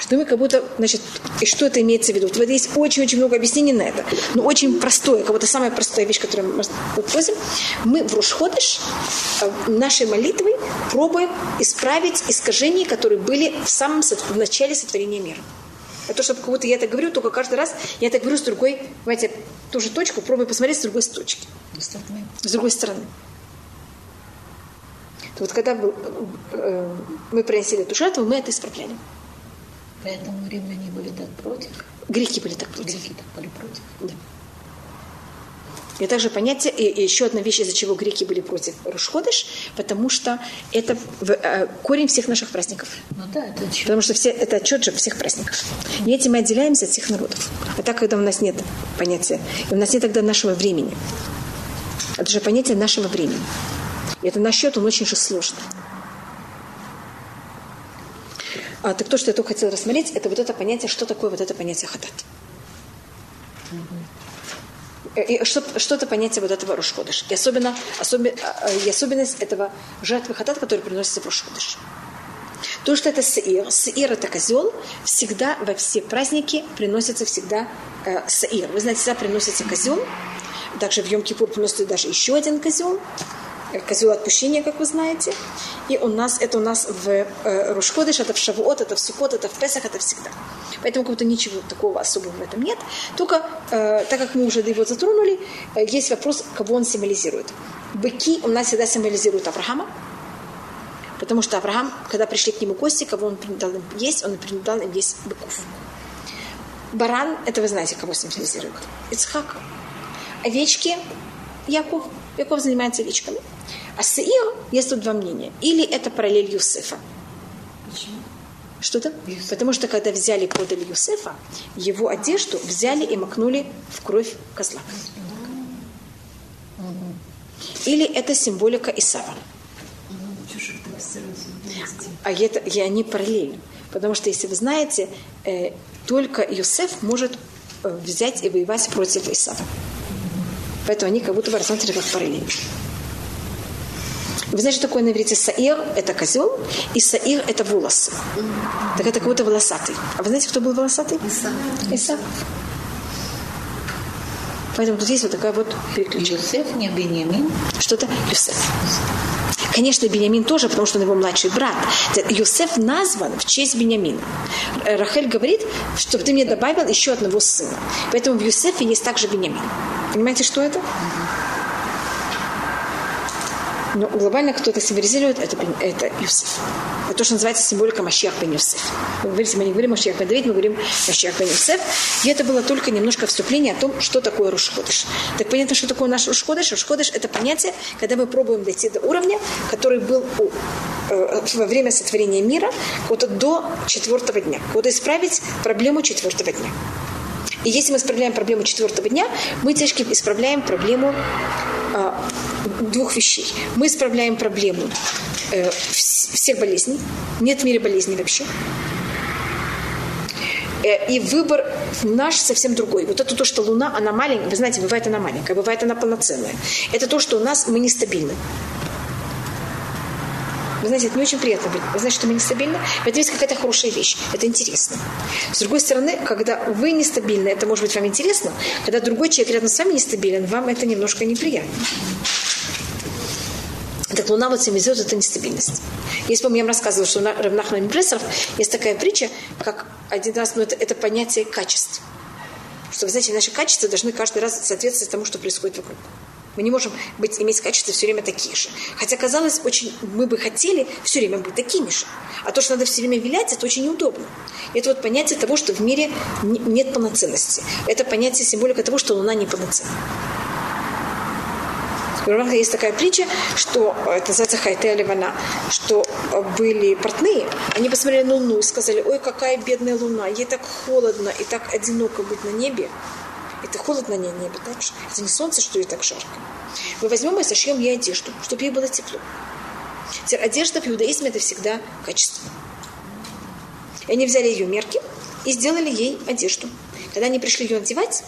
Что мы как будто, значит, и что это имеется в виду? Вот есть очень-очень много объяснений на это. Но очень простое, как будто самая простая вещь, которую мы просим. Мы в Рушходеш нашей молитвой пробуем исправить искажения, которые были в самом в начале сотворения мира. Это то, что как будто я это говорю, только каждый раз я это говорю с другой, понимаете, ту же точку, пробую посмотреть с другой точки. С другой стороны. Вот когда мы принесли эту жертву, мы это исправляли. Поэтому римляне были так против. Греки были так против. Да. И также понятие, и еще одна вещь, из-за чего греки были против Рушходеш, потому что это корень всех наших праздников. Ну да, это отчет. Потому что это отчет же всех праздников. И этим мы отделяемся от всех народов. А так, когда у нас нет понятия, у нас нет тогда нашего времени. Это же понятие нашего времени. И это наш счет, он очень же сложный. Так то, что я только хотела рассмотреть, это вот это понятие, что такое вот это понятие хатат. И что это понятие вот этого Рушходеш. И особенность этого жертвы хатат, который приносится в Рушходеш. То, что это сеир. Сеир – это козел. Всегда во все праздники приносится всегда сеир. Вы знаете, всегда приносится козел. Также в Йом-Кипур приносится даже еще один козел. Козел отпущения, как вы знаете. И у нас в Рушходеш, это в Шавуот, это в Сукот, это в Песах, это всегда. Поэтому как будто ничего такого особого в этом нет. Только, так как мы уже его затронули, есть вопрос, кого он символизирует. Быки у нас всегда символизируют Абрагама, потому что Абрагам, когда пришли к нему гости, кого он дал им есть, он дал им есть быков. Баран, это вы знаете, кого символизирует. Ицхак. Овечки, Яков. Яков занимается овечками. А сеир, есть тут два мнения. Или это параллель Йосефа. Почему? Что-то? Йосеф. Потому что, когда взяли и продали Йосефа, его одежду взяли и макнули в кровь козла. Или это символика Исава. А это, и они параллельны. Потому что, если вы знаете, только Йосеф может взять и воевать против Исава. Поэтому они как будто бы рассматривали как параллель. Вы знаете, что такое на иврите саир? Это козел, и саир – это волосы. Так это как будто волосатый. А вы знаете, кто был волосатый? Исав. Поэтому тут есть вот такая вот переключение. Йосеф, не Бениамин. Что-то Йосеф. Конечно, Бениамин тоже, потому что он его младший брат. Йосеф назван в честь Бениамина. Рахель говорит, чтобы ты мне добавил еще одного сына. Поэтому в Йосефе есть также Бениамин. Понимаете, что это? Но глобально кто-то символизирует, это Йосеф. Это то, что называется символика Машиах бен Йосеф. Вы говорите, мы не говорим Машиах бен Давид, мы говорим Машиах бен Йосеф. И это было только немножко вступление о том, что такое Рушходеш. Так понятно, что такое наш Рушходеш? Рушходеш – это понятие, когда мы пробуем дойти до уровня, который был во время сотворения мира, вот до четвертого дня. Вот исправить проблему четвертого дня. И если мы исправляем проблему четвертого дня, мы тяжки исправляем проблему двух вещей. Мы исправляем проблему всех болезней. Нет в мире болезней вообще. И выбор наш совсем другой. Вот это то, что Луна, она маленькая. Вы знаете, бывает она маленькая, бывает она полноценная. Это то, что у нас мы нестабильны. Вы знаете, это не очень приятно быть. Вы знаете, что мы нестабильны? Поэтому есть какая-то хорошая вещь. Это интересно. С другой стороны, когда вы нестабильны, это может быть вам интересно. Когда другой человек рядом с вами нестабилен, вам это немножко неприятно. Так Луна вот символизирует эту нестабильность. Я вспомню, я вам рассказывала, что на Равнахмане бен Бреслов есть такая притча, как один раз, это понятие качеств. Что, вы знаете, наши качества должны каждый раз соответствовать тому, что происходит вокруг. Мы не можем иметь качества все время такие же. Хотя, казалось, мы бы хотели все время быть такими же. А то, что надо все время вилять, это очень неудобно. Это вот понятие того, что в мире нет полноценности. Это понятие, символика того, что Луна не полноценна. В Равнахе есть такая притча, что это называется Хайтея Левана, что были портные, они посмотрели на Луну и сказали, ой, какая бедная Луна, ей так холодно и так одиноко быть на небе. Это холодно на небе, так же. Это не солнце, что ей так жарко. Мы возьмем и сошьем ей одежду, чтобы ей было тепло. Одежда в иудаизме – это всегда качество. И они взяли ее мерки и сделали ей одежду. Когда они пришли ее одевать,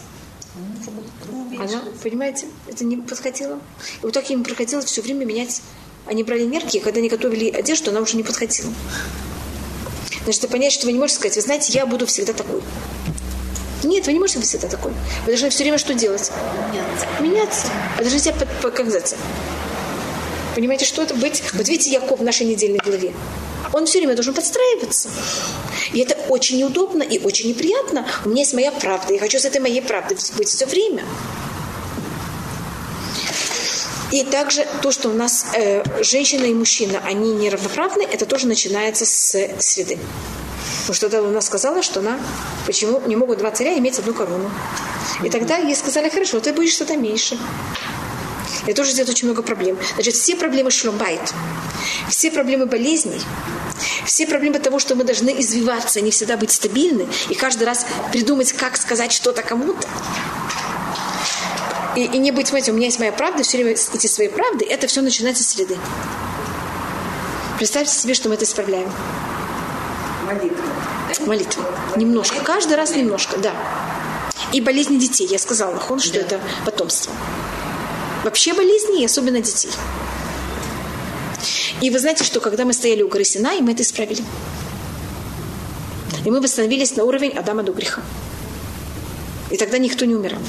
она, понимаете, это не подходило. И вот так им приходилось все время менять. Они брали мерки, и когда они готовили одежду, она уже не подходила. Значит, ты понять, что вы не можете сказать, вы знаете, я буду всегда такой. Нет, вы не можете быть всегда такой. Вы должны все время что делать? Меняться. Вы должны себя показаться. Понимаете, что это быть? Вот видите, Яков в нашей недельной главе. Он все время должен подстраиваться. И это очень неудобно и очень неприятно. У меня есть моя правда. Я хочу с этой моей правдой быть все время. И также то, что у нас женщина и мужчина, они неравноправны, это тоже начинается с среды. Потому что тогда она сказала, что она, почему не могут два царя иметь одну корону. И тогда ей сказали, хорошо, ты будешь что-то меньше. И тоже здесь очень много проблем. Значит, все проблемы шломбайт, все проблемы болезней, все проблемы того, что мы должны извиваться, не всегда быть стабильны, и каждый раз придумать, как сказать что-то кому-то. И не быть, знаете, у меня есть моя правда, все время эти свои правды, это все начинается с среды. Представьте себе, что мы это исправляем. Молитва. Немножко. Каждый раз немножко, да. И болезни детей. Я сказала, что да. Это потомство. Вообще болезни, и особенно детей. И вы знаете, что когда мы стояли у горы Синай, мы это исправили. И мы восстановились на уровень Адама до греха. И тогда никто не умирал.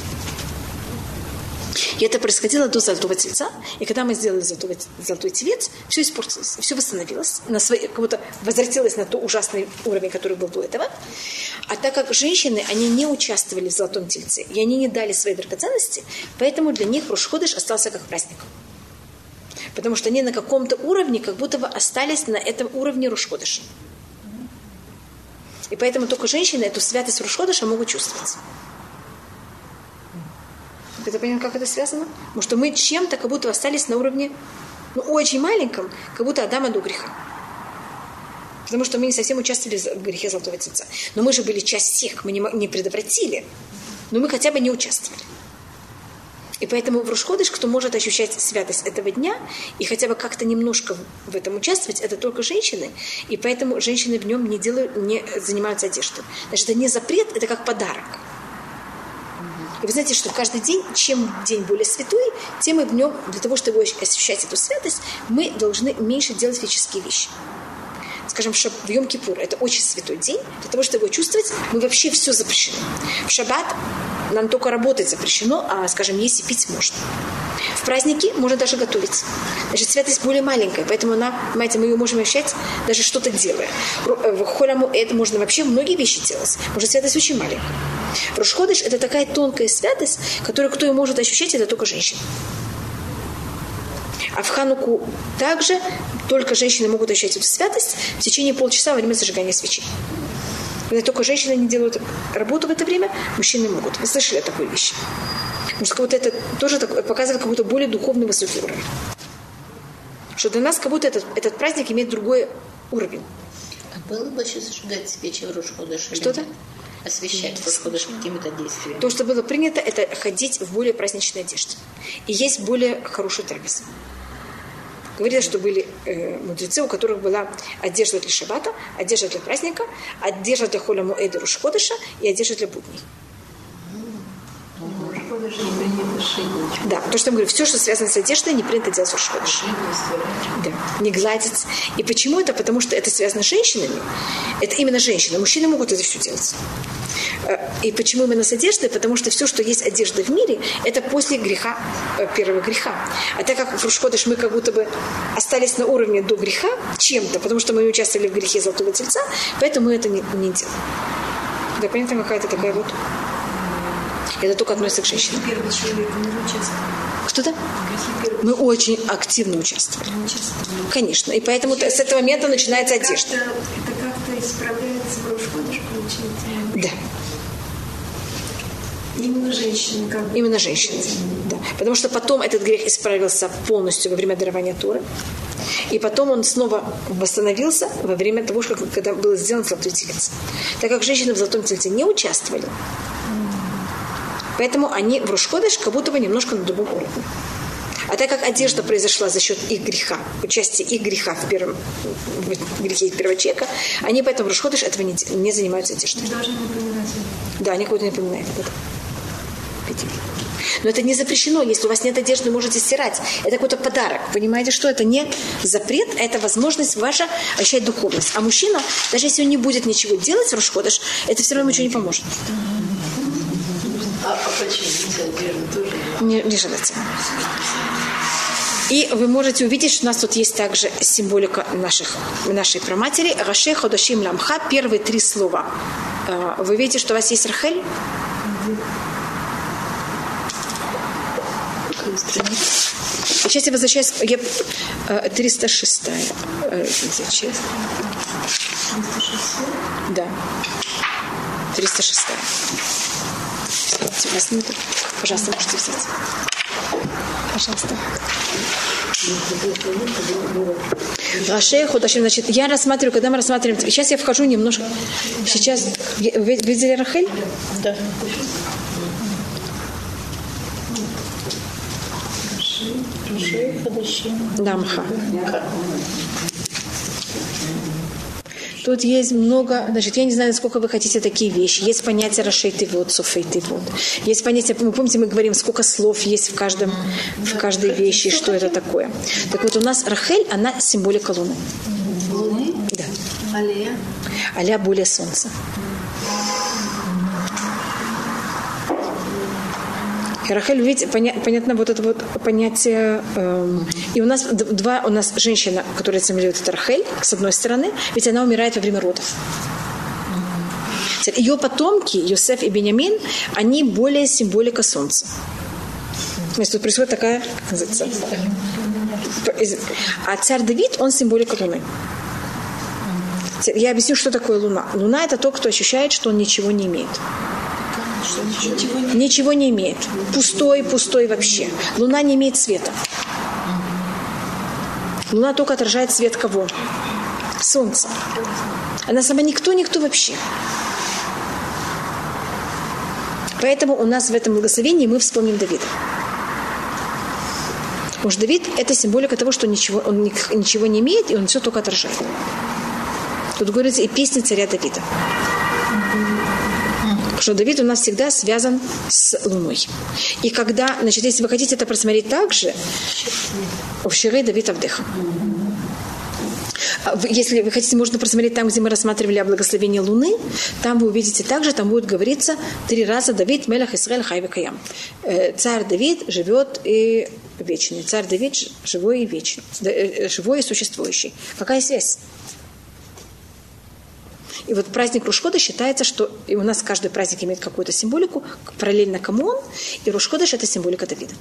И это происходило до Золотого Тельца. И когда мы сделали Золотой Телец, все испортилось, все восстановилось. Как будто возвратилось на тот ужасный уровень, который был до этого. А так как женщины, они не участвовали в Золотом Тельце, и они не дали свои драгоценности, поэтому для них Рушходеш остался как праздник. Потому что они на каком-то уровне, как будто бы остались на этом уровне Рушходеша. И поэтому только женщины эту святость Рушходеша могут чувствовать. Это понятно, как это связано? Потому что мы чем-то как будто остались на уровне, очень маленьком, как будто Адама до греха. Потому что мы не совсем участвовали в грехе Золотого Тельца. Но мы же были часть всех, мы не предотвратили, но мы хотя бы не участвовали. И поэтому в Рушходеш, кто может ощущать святость этого дня и хотя бы как-то немножко в этом участвовать, это только женщины. И поэтому женщины в нем не занимаются одеждой. Значит, это не запрет, это как подарок. И вы знаете, что каждый день, чем день более святой, тем и в нем, для того, чтобы ощущать эту святость, мы должны меньше делать физические вещи. Скажем, в Йом-Кипур это очень святой день. Для того, чтобы его чувствовать, мы вообще все запрещены. В шаббат нам только работать запрещено, а, скажем, есть и пить можно. В праздники можно даже готовить. Значит, святость более маленькая, поэтому она, понимаете, мы ее можем ощущать, даже что-то делая. В Холаму это можно вообще многие вещи делать. Может, святость очень маленькая. Рушходеш – это такая тонкая святость, которую кто ее может ощущать, это только женщина. А в Хануку также только женщины могут ощущать эту святость в течение полчаса во время зажигания свечи. Когда только женщины не делают работу в это время, мужчины могут. Вы слышали о такой вещи? Потому что вот это тоже показывает какой-то более духовный высокий уровень. Что для нас как будто этот праздник имеет другой уровень. А было бы еще зажигать свечи в Рушходеш? Что-то? Освещать Рушходеш какими-то действиями. То, что было принято, это ходить в более праздничной одежде. И есть более хороший трапез. Говорили, что были мудрецы, у которых была одежда для шаббата, одежда для праздника, одежда для холя муэда Рушходеша и одежда для будней. Да, то, что я говорю, все, что связано с одеждой, не принято делать в Рушходеш. Да, не гладить. И почему это? Потому что это связано с женщинами. Это именно женщины. Мужчины могут это все делать. И почему именно с одеждой? Потому что все, что есть одежда в мире, это после греха, первого греха. А так как в Рушходеш мы как будто бы остались на уровне до греха чем-то, потому что мы не участвовали в грехе Золотого Тельца, поэтому мы это не делаем. Да, понятно, какая-то такая вот... Это только относится к женщинам. Первый человек не участвовал. Кто-то? Мы очень активно участвовали. Конечно. И поэтому с этого момента начинается одежда. Это как-то исправляется в Рушходеш, получается. Да. Именно женщины. Как бы. Именно женщины. Да. Потому что потом этот грех исправился полностью во время дарования Торы. И потом он снова восстановился во время того, когда был сделан Золотой Телец. Так как женщины в Золотом Тельце не участвовали, поэтому они в Рушходеш как будто бы немножко на другом уровне. А так как одежда произошла за счет их греха, участия их греха в грехе первого человека, они поэтому в Рушходеш этого не занимаются одеждой. Даже не напоминают. Да, они кого-то не напоминают. Вот. Но это не запрещено. Если у вас нет одежды, можете стирать. Это какой-то подарок. Понимаете, что это не запрет, а это возможность ваша ощущать духовность. А мужчина, даже если он не будет ничего делать в Рушходеш, это все равно ему ничего не поможет. А почему нельзя одежду тоже? Нежелательно. И вы можете увидеть, что у нас тут есть также символика нашей праматери. Раше, Ходашим, Ламха. Первые три слова. Вы видите, что у вас есть Рахель? Сейчас я возвращаюсь. 306. 306. Да. 306. Все, у вас минуту. Пожалуйста, можете взять. Пожалуйста. Рашея Ходашим, значит, я рассматриваю, когда мы рассматриваем... Сейчас я вхожу немножко. Сейчас... Вы видели Рахель? Да. Дамха. Тут есть много, значит, я не знаю, насколько вы хотите такие вещи. Есть понятие «рашейтывот», «суфейтывот». Есть понятие, вы помните, мы говорим, сколько слов есть в каждой вещи, что это такое. Так вот, у нас Рахель, она символика Луны. Луны? Да. Алия? Алия более Солнца. Рахель, видите, понятно вот это вот понятие. И у нас женщина, которая символизирует, это Рахель, с одной стороны, ведь она умирает во время родов. Ее потомки, Йосеф и Бениамин, они более символика Солнца. То есть тут происходит такая... А царь Давид, он символика Луны. Я объясню, что такое Луна. Луна – это тот, кто ощущает, что он ничего не имеет. Ничего не имеет. Пустой вообще. Луна не имеет цвета. Луна только отражает цвет кого? Солнца. Она сама никто вообще. Поэтому у нас в этом благословении мы вспомним Давида. Уж Давид – это символика того, что он ничего не имеет, и он все только отражает. Тут говорится и песни царя Давида. Что Давид у нас всегда связан с Луной. И когда, значит, если вы хотите это просмотреть также, Овширей Давид Авдеха. Если вы хотите, можно просмотреть там, где мы рассматривали о благословении Луны, там вы увидите также, там будет говориться 3 раза Давид, Мелах, Исраэль, Хайве Каям. Царь Давид живет и вечный. Царь Давид живой и вечный. Живой и существующий. Какая связь? И вот праздник Рушходеш считается, что и у нас каждый праздник имеет какую-то символику, параллельно кому он, и Рушходеш – это символика Давида.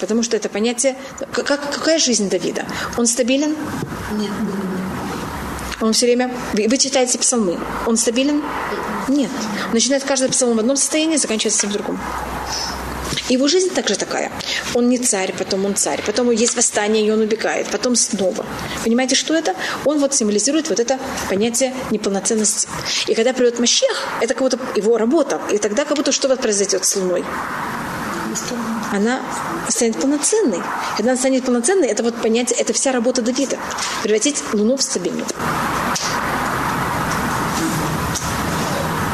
Потому что это понятие, какая жизнь Давида? Он стабилен? Нет. Он все время, вы читаете псалмы, он стабилен? Нет. Он начинает каждый псалом в одном состоянии, заканчивается в другом. Его жизнь также такая. Он не царь, потом он царь. Потом есть восстание, и он убегает. Потом снова. Понимаете, что это? Он вот символизирует вот это понятие неполноценности. И когда придет Машиах, это как будто его работа. И тогда как будто что вот произойдет с Луной? Она станет полноценной. Когда она станет полноценной, это вот понятие, это вся работа Давида. Превратить Луну в стабильность.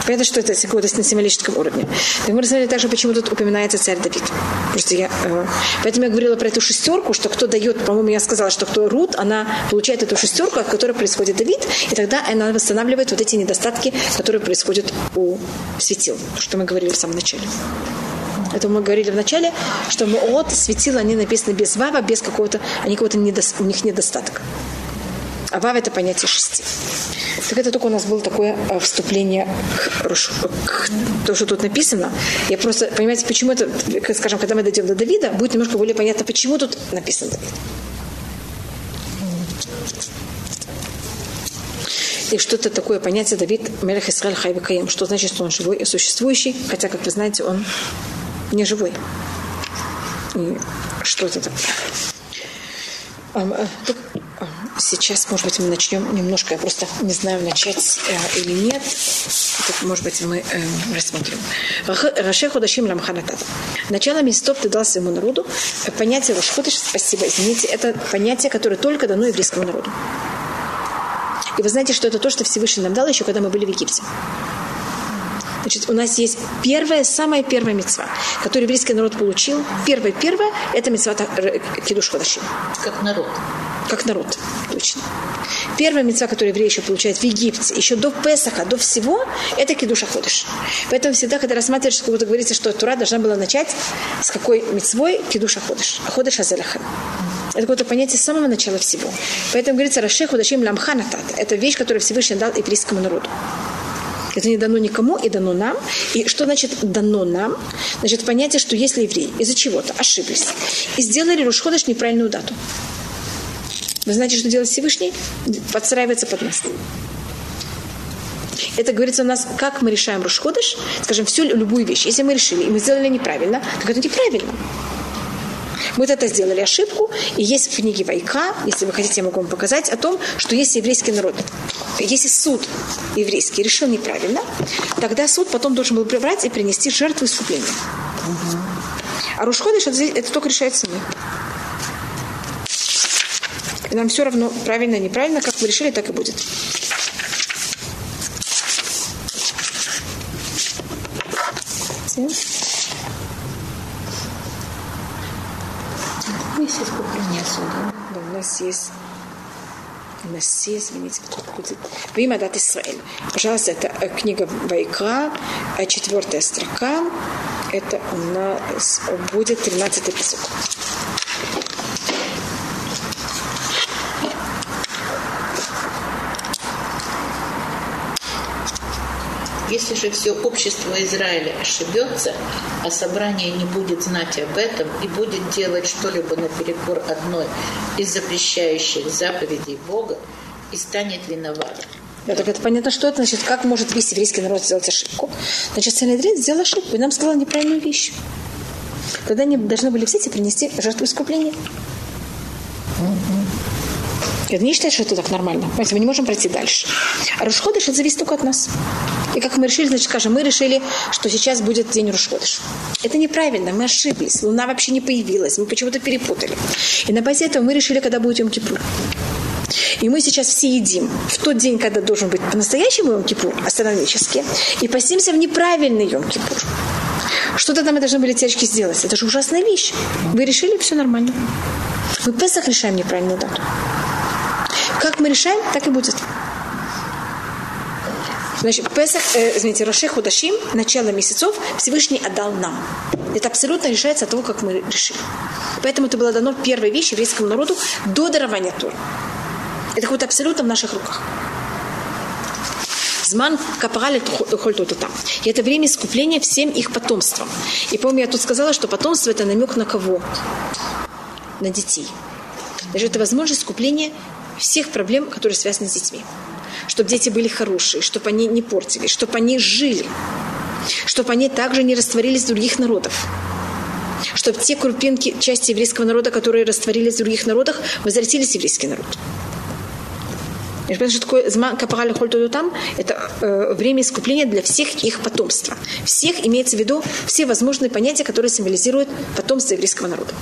Понятно, что это секундность на символическом уровне. Так мы рассмотрели также, почему тут упоминается царь Давид. Просто поэтому я говорила про эту шестерку, что кто дает, по-моему, я сказала, что кто Рут, она получает эту шестерку, от которой происходит Давид, и тогда она восстанавливает вот эти недостатки, которые происходят у светил. То, что мы говорили в самом начале. Это мы говорили в начале, что от светила они написаны без вава, без какого-то, они какого-то у них недостаток. А вав – это понятие 6. Так это только у нас было такое вступление к то, что тут написано. Я просто, понимаете, почему это, скажем, когда мы дойдем до Давида, будет немножко более понятно, почему тут написан Давид. И что это такое понятие Давид Мелех Исраэль Хай Векаем, что значит, что он живой и существующий, хотя, как вы знаете, он не живой. И что это такое? Сейчас, может быть, мы начнем немножко, я просто не знаю, начать или нет. Так, может быть, мы рассмотрим. Раше Ходашим Рамханатата. Начало месяцев ты дал своему народу. Понятие Рош Ходеш, спасибо, извините, это понятие, которое только дано еврейскому народу. И вы знаете, что это то, что Всевышний нам дал еще, когда мы были в Египте. Значит, у нас есть первая, самая первая мицва, которую еврейский народ получил. Первая – это мицва Кидуш Хадашим. Как народ. Как народ, точно. Первая мицва, которую евреи еще получают в Египте, еще до Песаха, до всего, это Кидуш Ходеш. Поэтому всегда, когда рассматриваешь, как будто говорится, что Тура должна была начать с какой мицвой Кидуш Ходеш. Ходеш Азелаха. Это какое-то понятие с самого начала всего. Поэтому говорится Раши Худашим Ламханатат. Это вещь, которую Всевышний дал еврейскому народу. Это не дано никому, и дано нам. И что значит «дано нам»? Значит, понятие, что если евреи из-за чего-то ошиблись и сделали Рушходеш неправильную дату. Вы знаете, что делает Всевышний? Подстраивается под нас. Это говорится у нас, как мы решаем Рушходеш, скажем, всю любую вещь. Если мы решили, и мы сделали неправильно, так это неправильно. Мы это сделали ошибку, и есть в книге Вайка, если вы хотите, я могу вам показать, о том, что если еврейский народ, если суд еврейский решил неправильно, тогда суд потом должен был прибрать и принести жертву искупления. Угу. А Рушходеш это только решает Смэ. И нам все равно, правильно, неправильно, как мы решили, так и будет. Да, у нас есть, извините, будет. Время дат Исраэль. Пожалуйста, это книга Вайкра, 4 строка. Это у нас будет 13-й песок. Если же все общество Израиля ошибется, а собрание не будет знать об этом и будет делать что-либо наперекор одной из запрещающих заповедей Бога, и станет виноватым. Да, так это понятно, что это значит, как может весь еврейский народ сделать ошибку. Значит, Санедрин сделал ошибку и нам сказал неправильную вещь. Тогда они должны были взять и принести жертву искупления. Это не считает, что это так нормально. Понимаете, мы не можем пройти дальше. А Рушходеш это зависит только от нас. И как мы решили, значит, скажем, мы решили, что сейчас будет день Рушходеш. Это неправильно, мы ошиблись. Луна вообще не появилась, мы почему-то перепутали. И на базе этого мы решили, когда будет Йом-Кипур. И мы сейчас все едим в тот день, когда должен быть по-настоящему Йом-Кипур, астрономически, и постимся в неправильный Йом-Кипур. Что-то там мы должны были тяжки сделать. Это же ужасная вещь. Вы решили, все нормально. Мы Песах решаем неправильную дату. Как мы решаем, так и будет. Значит, Песах, извините, Роше Худашим, начало месяцев, Всевышний отдал нам. Это абсолютно решается от того, как мы решили. Поэтому это было дано первой вещи еврейскому народу до дарования Торы. Это хоть абсолютно в наших руках. Зман капараль хольтота там. И это время искупления всем их потомствам. И помню, я тут сказала, что потомство – это намек на кого? На детей. Даже это возможность искупления всех проблем, которые связаны с детьми. Чтобы дети были хорошие, чтобы они не портились, чтобы они жили, чтобы они также не растворились в других народах. Чтобы те крупинки, части еврейского народа, которые растворились в других народах, возвратились в еврейский народ. Я же понимаю, что такое «зман капараль хольтоду там» – это время искупления для всех их потомства. Всех имеется в виду все возможные понятия, которые символизируют потомство еврейского народа.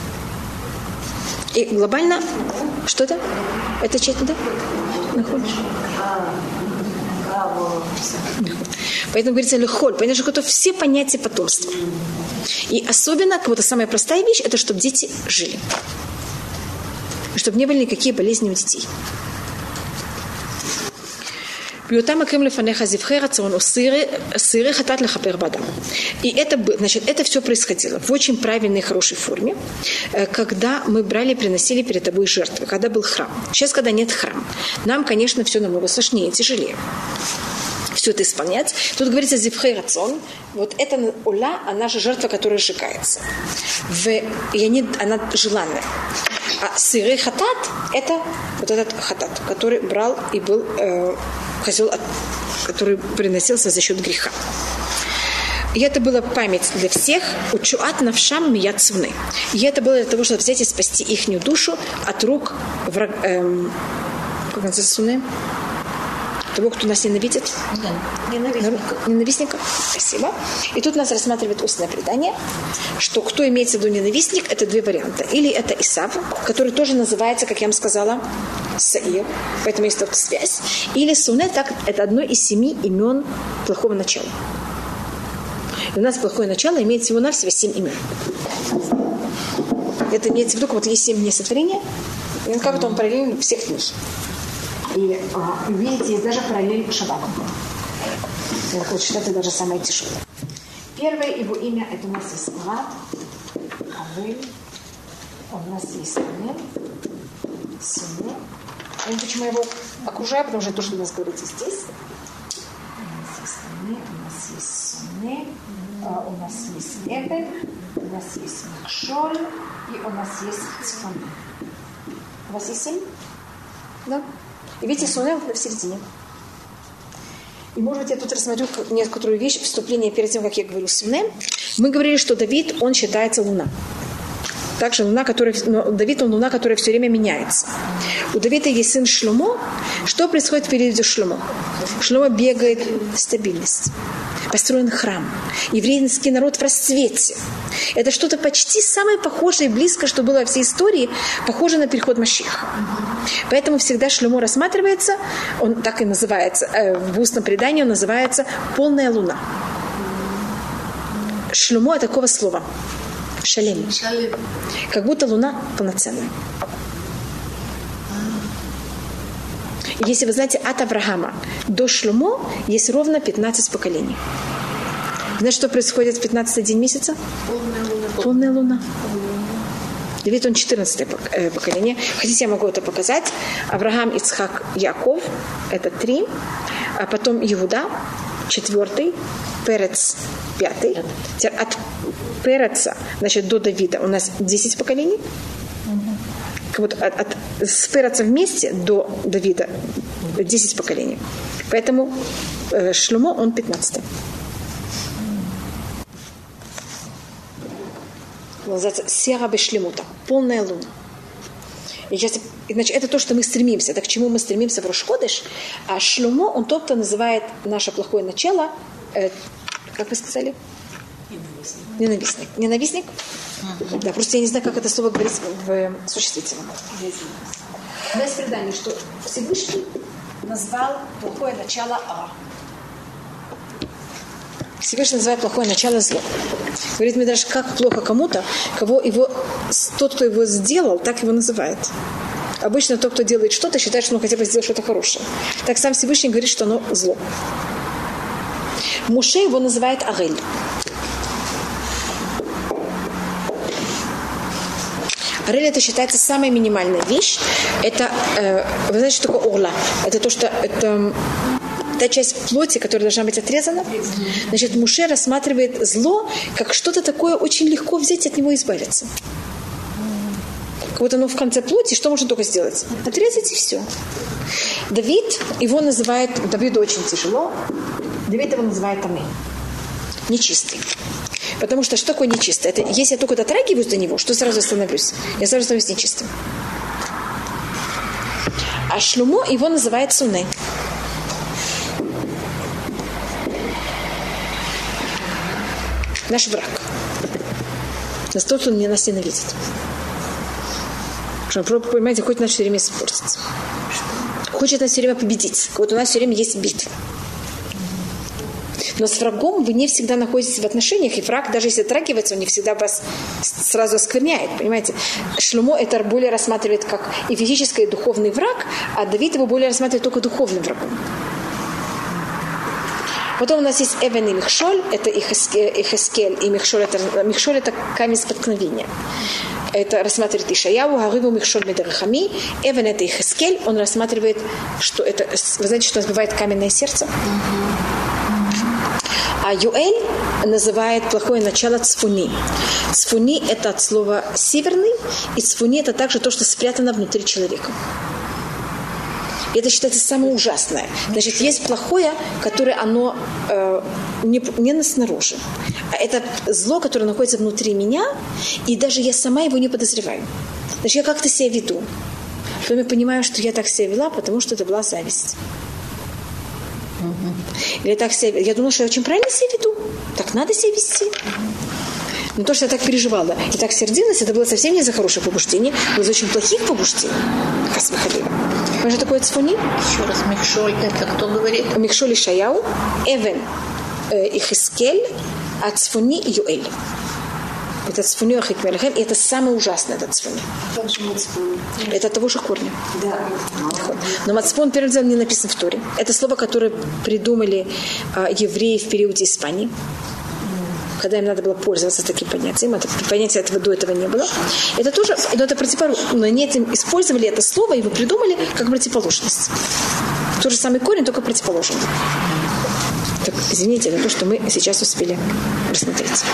И глобально что-то? Это чья-то, да? Находишь? Поэтому говорится лехоль. Понятно, что это все понятия потомства. И особенно, как будто самая простая вещь, это чтобы дети жили. Чтобы не были никакие болезни у детей. И это, значит, это все происходило в очень правильной, хорошей форме, когда мы брали и приносили перед тобой жертвы, когда был храм. Сейчас, когда нет храма, нам, конечно, все намного сложнее и тяжелее все это исполнять. Тут говорится «зивхей рацион». Вот это «оля», она же жертва, которая сжигается. Она желанная. А «сырый хатат» – это вот этот хатат, который брал и был козел, который приносился за счет греха. И это была память для всех «учуат навшам мия цфуни». И это было для того, чтобы взять и спасти ихнюю душу от рук врага. Как называется «цфуни»? Того, кто нас ненавидит. Да. Ненавистника. Спасибо. И тут нас рассматривает устное предание, что кто имеется в виду ненавистник, это два варианта. Или это Исав, который тоже называется, как я вам сказала, Саир. Поэтому есть тут связь. Или Суне, так это одно из 7 имен плохого начала. И у нас плохое начало имеет всего-навсего 7 имен. Это имеется в виду, вот есть 7 дней сотворения, и он как-то он параллелен всех книг. И видите, есть даже параллель к Шабаку. То есть это даже самое тяжелое. Первое его имя это у нас есть Гад, Хавель, у нас есть Смэ, Симэ. Я почему я его окружаю, потому что то, что у нас говорится здесь. У нас есть Сунэ, у нас есть Эбе, у нас есть Макшоль и у нас есть Цфуни. У вас есть 7? Да. И видите, Сунэ в середине. И, может быть, я тут рассмотрю некоторую вещь, вступление перед тем, как я говорю Сунэ. Мы говорили, что Давид, он считается Луна. Также Луна, которая, Давид, он Луна, которая все время меняется. У Давида есть сын Шломо. Что происходит в периоде Шломо? Шломо бегает в стабильность. Построен храм. Еврейский народ в расцвете. Это что-то почти самое похожее и близкое, что было во всей истории, похоже на переход Машиаха. Поэтому всегда Шломо рассматривается, он так и называется, в устном предании он называется «полная луна». Шломо от такого слова. Шалем. Как будто луна полноценная. Если вы знаете, от Абрагама до Шломо есть ровно 15 поколений. Знаете, что происходит в 15-й день месяца? Полная луна. Давид, он 14-е поколение. Хотите, я могу это показать. Абрагам, Ицхак, Яков. Это 3. А потом Иуда. 4, Перец 5. От Переца, значит, до Давида у нас 10 поколений. Вот с Переца вместе до Давида 10 поколений. Поэтому Шломо, он 15-й. Называется Сера Бешлемута. Полная луна. И сейчас, значит, это то, что мы стремимся, это к чему мы стремимся в Рушходеш. А Шломо, он тот, кто называет наше плохое начало, как вы сказали? Ненавистник. Ненавистник? Mm-hmm. Да, просто я не знаю, как это слово говорить в существительном. У нас есть предание, что Всевышний назвал плохое начало Ара. Всевышний называет плохое начало зло. Говорит мне даже, как плохо кому-то, кого его, тот, кто его сделал, так его называет. Обычно тот, кто делает что-то, считает, что он хотя бы сделал что-то хорошее. Так сам Всевышний говорит, что оно зло. Муше его называет Арель. Арель это считается самая минимальная вещь. Это, вы знаете, что такое орла? Это то, что... это та часть плоти, которая должна быть отрезана. Значит, Муше рассматривает зло как что-то такое очень легко взять, от него избавиться. Как будто оно в конце плоти, что можно только сделать? Отрезать и все. Давид, его называют... Давиду очень тяжело. Давид его называет Амей. Нечистый. Потому что что такое нечистый? Это, если я только дотрагиваюсь до него, что сразу становлюсь? Я сразу становлюсь нечистым. А Шломо его называет Сунэ. Наш враг. Нас тот, кто нас ненавидит. Понимаете, хочет нас все время испортить. Хочет нас все время победить. Вот у нас все время есть битва. Но с врагом вы не всегда находитесь в отношениях. И враг, даже если трагивается, он не всегда вас сразу оскверняет. Понимаете? Шломо это более рассматривает как и физический, и духовный враг. А Давид его более рассматривает только духовным врагом. Потом у нас есть Эвен и Михшоль, это Ихескель, и Михшоль это камень споткновения. Это рассматривает Шаяу, Гариву Михшоль Медарахами, Эвен это Ихескель, он рассматривает, что это, вы знаете, что у нас бывает каменное сердце? А Юэль называет плохое начало Цфуни. Цфуни это от слова северный, и Цфуни это также то, что спрятано внутри человека. И это считается самое ужасное. Значит, есть плохое, которое оно не наснаружи. А это зло, которое находится внутри меня, и даже я сама его не подозреваю. Значит, я как-то себя веду. Потом я понимаю, что я так себя вела, потому что это была зависть. Или я думала, что я очень правильно себя веду. Так надо себя вести. Но то, что я так переживала и так сердилась, это было совсем не за хорошее побуждение, но за очень плохих побуждений. Раз выходили. Что такое Цфуни? Еще раз, Михшоль, это кто говорит? Михшоль и Шаяу, Эвен и Хискель, а Цфуни и Юэль. Это Цфуни, Ахик, Мелехель, и это самое ужасное, это Цфуни. Это от того же корня. Да. Но Мацфон Перец не написан в Торе. Это слово, которое придумали евреи в периоде Испании, когда им надо было пользоваться таким понятием. Это, понятия этого до этого не было. Это тоже, но это противоположно. Они этим использовали это слово, его придумали как противоположность. Тот же самый корень, только противоположный. Так, извините, это то, что мы сейчас успели рассмотреть.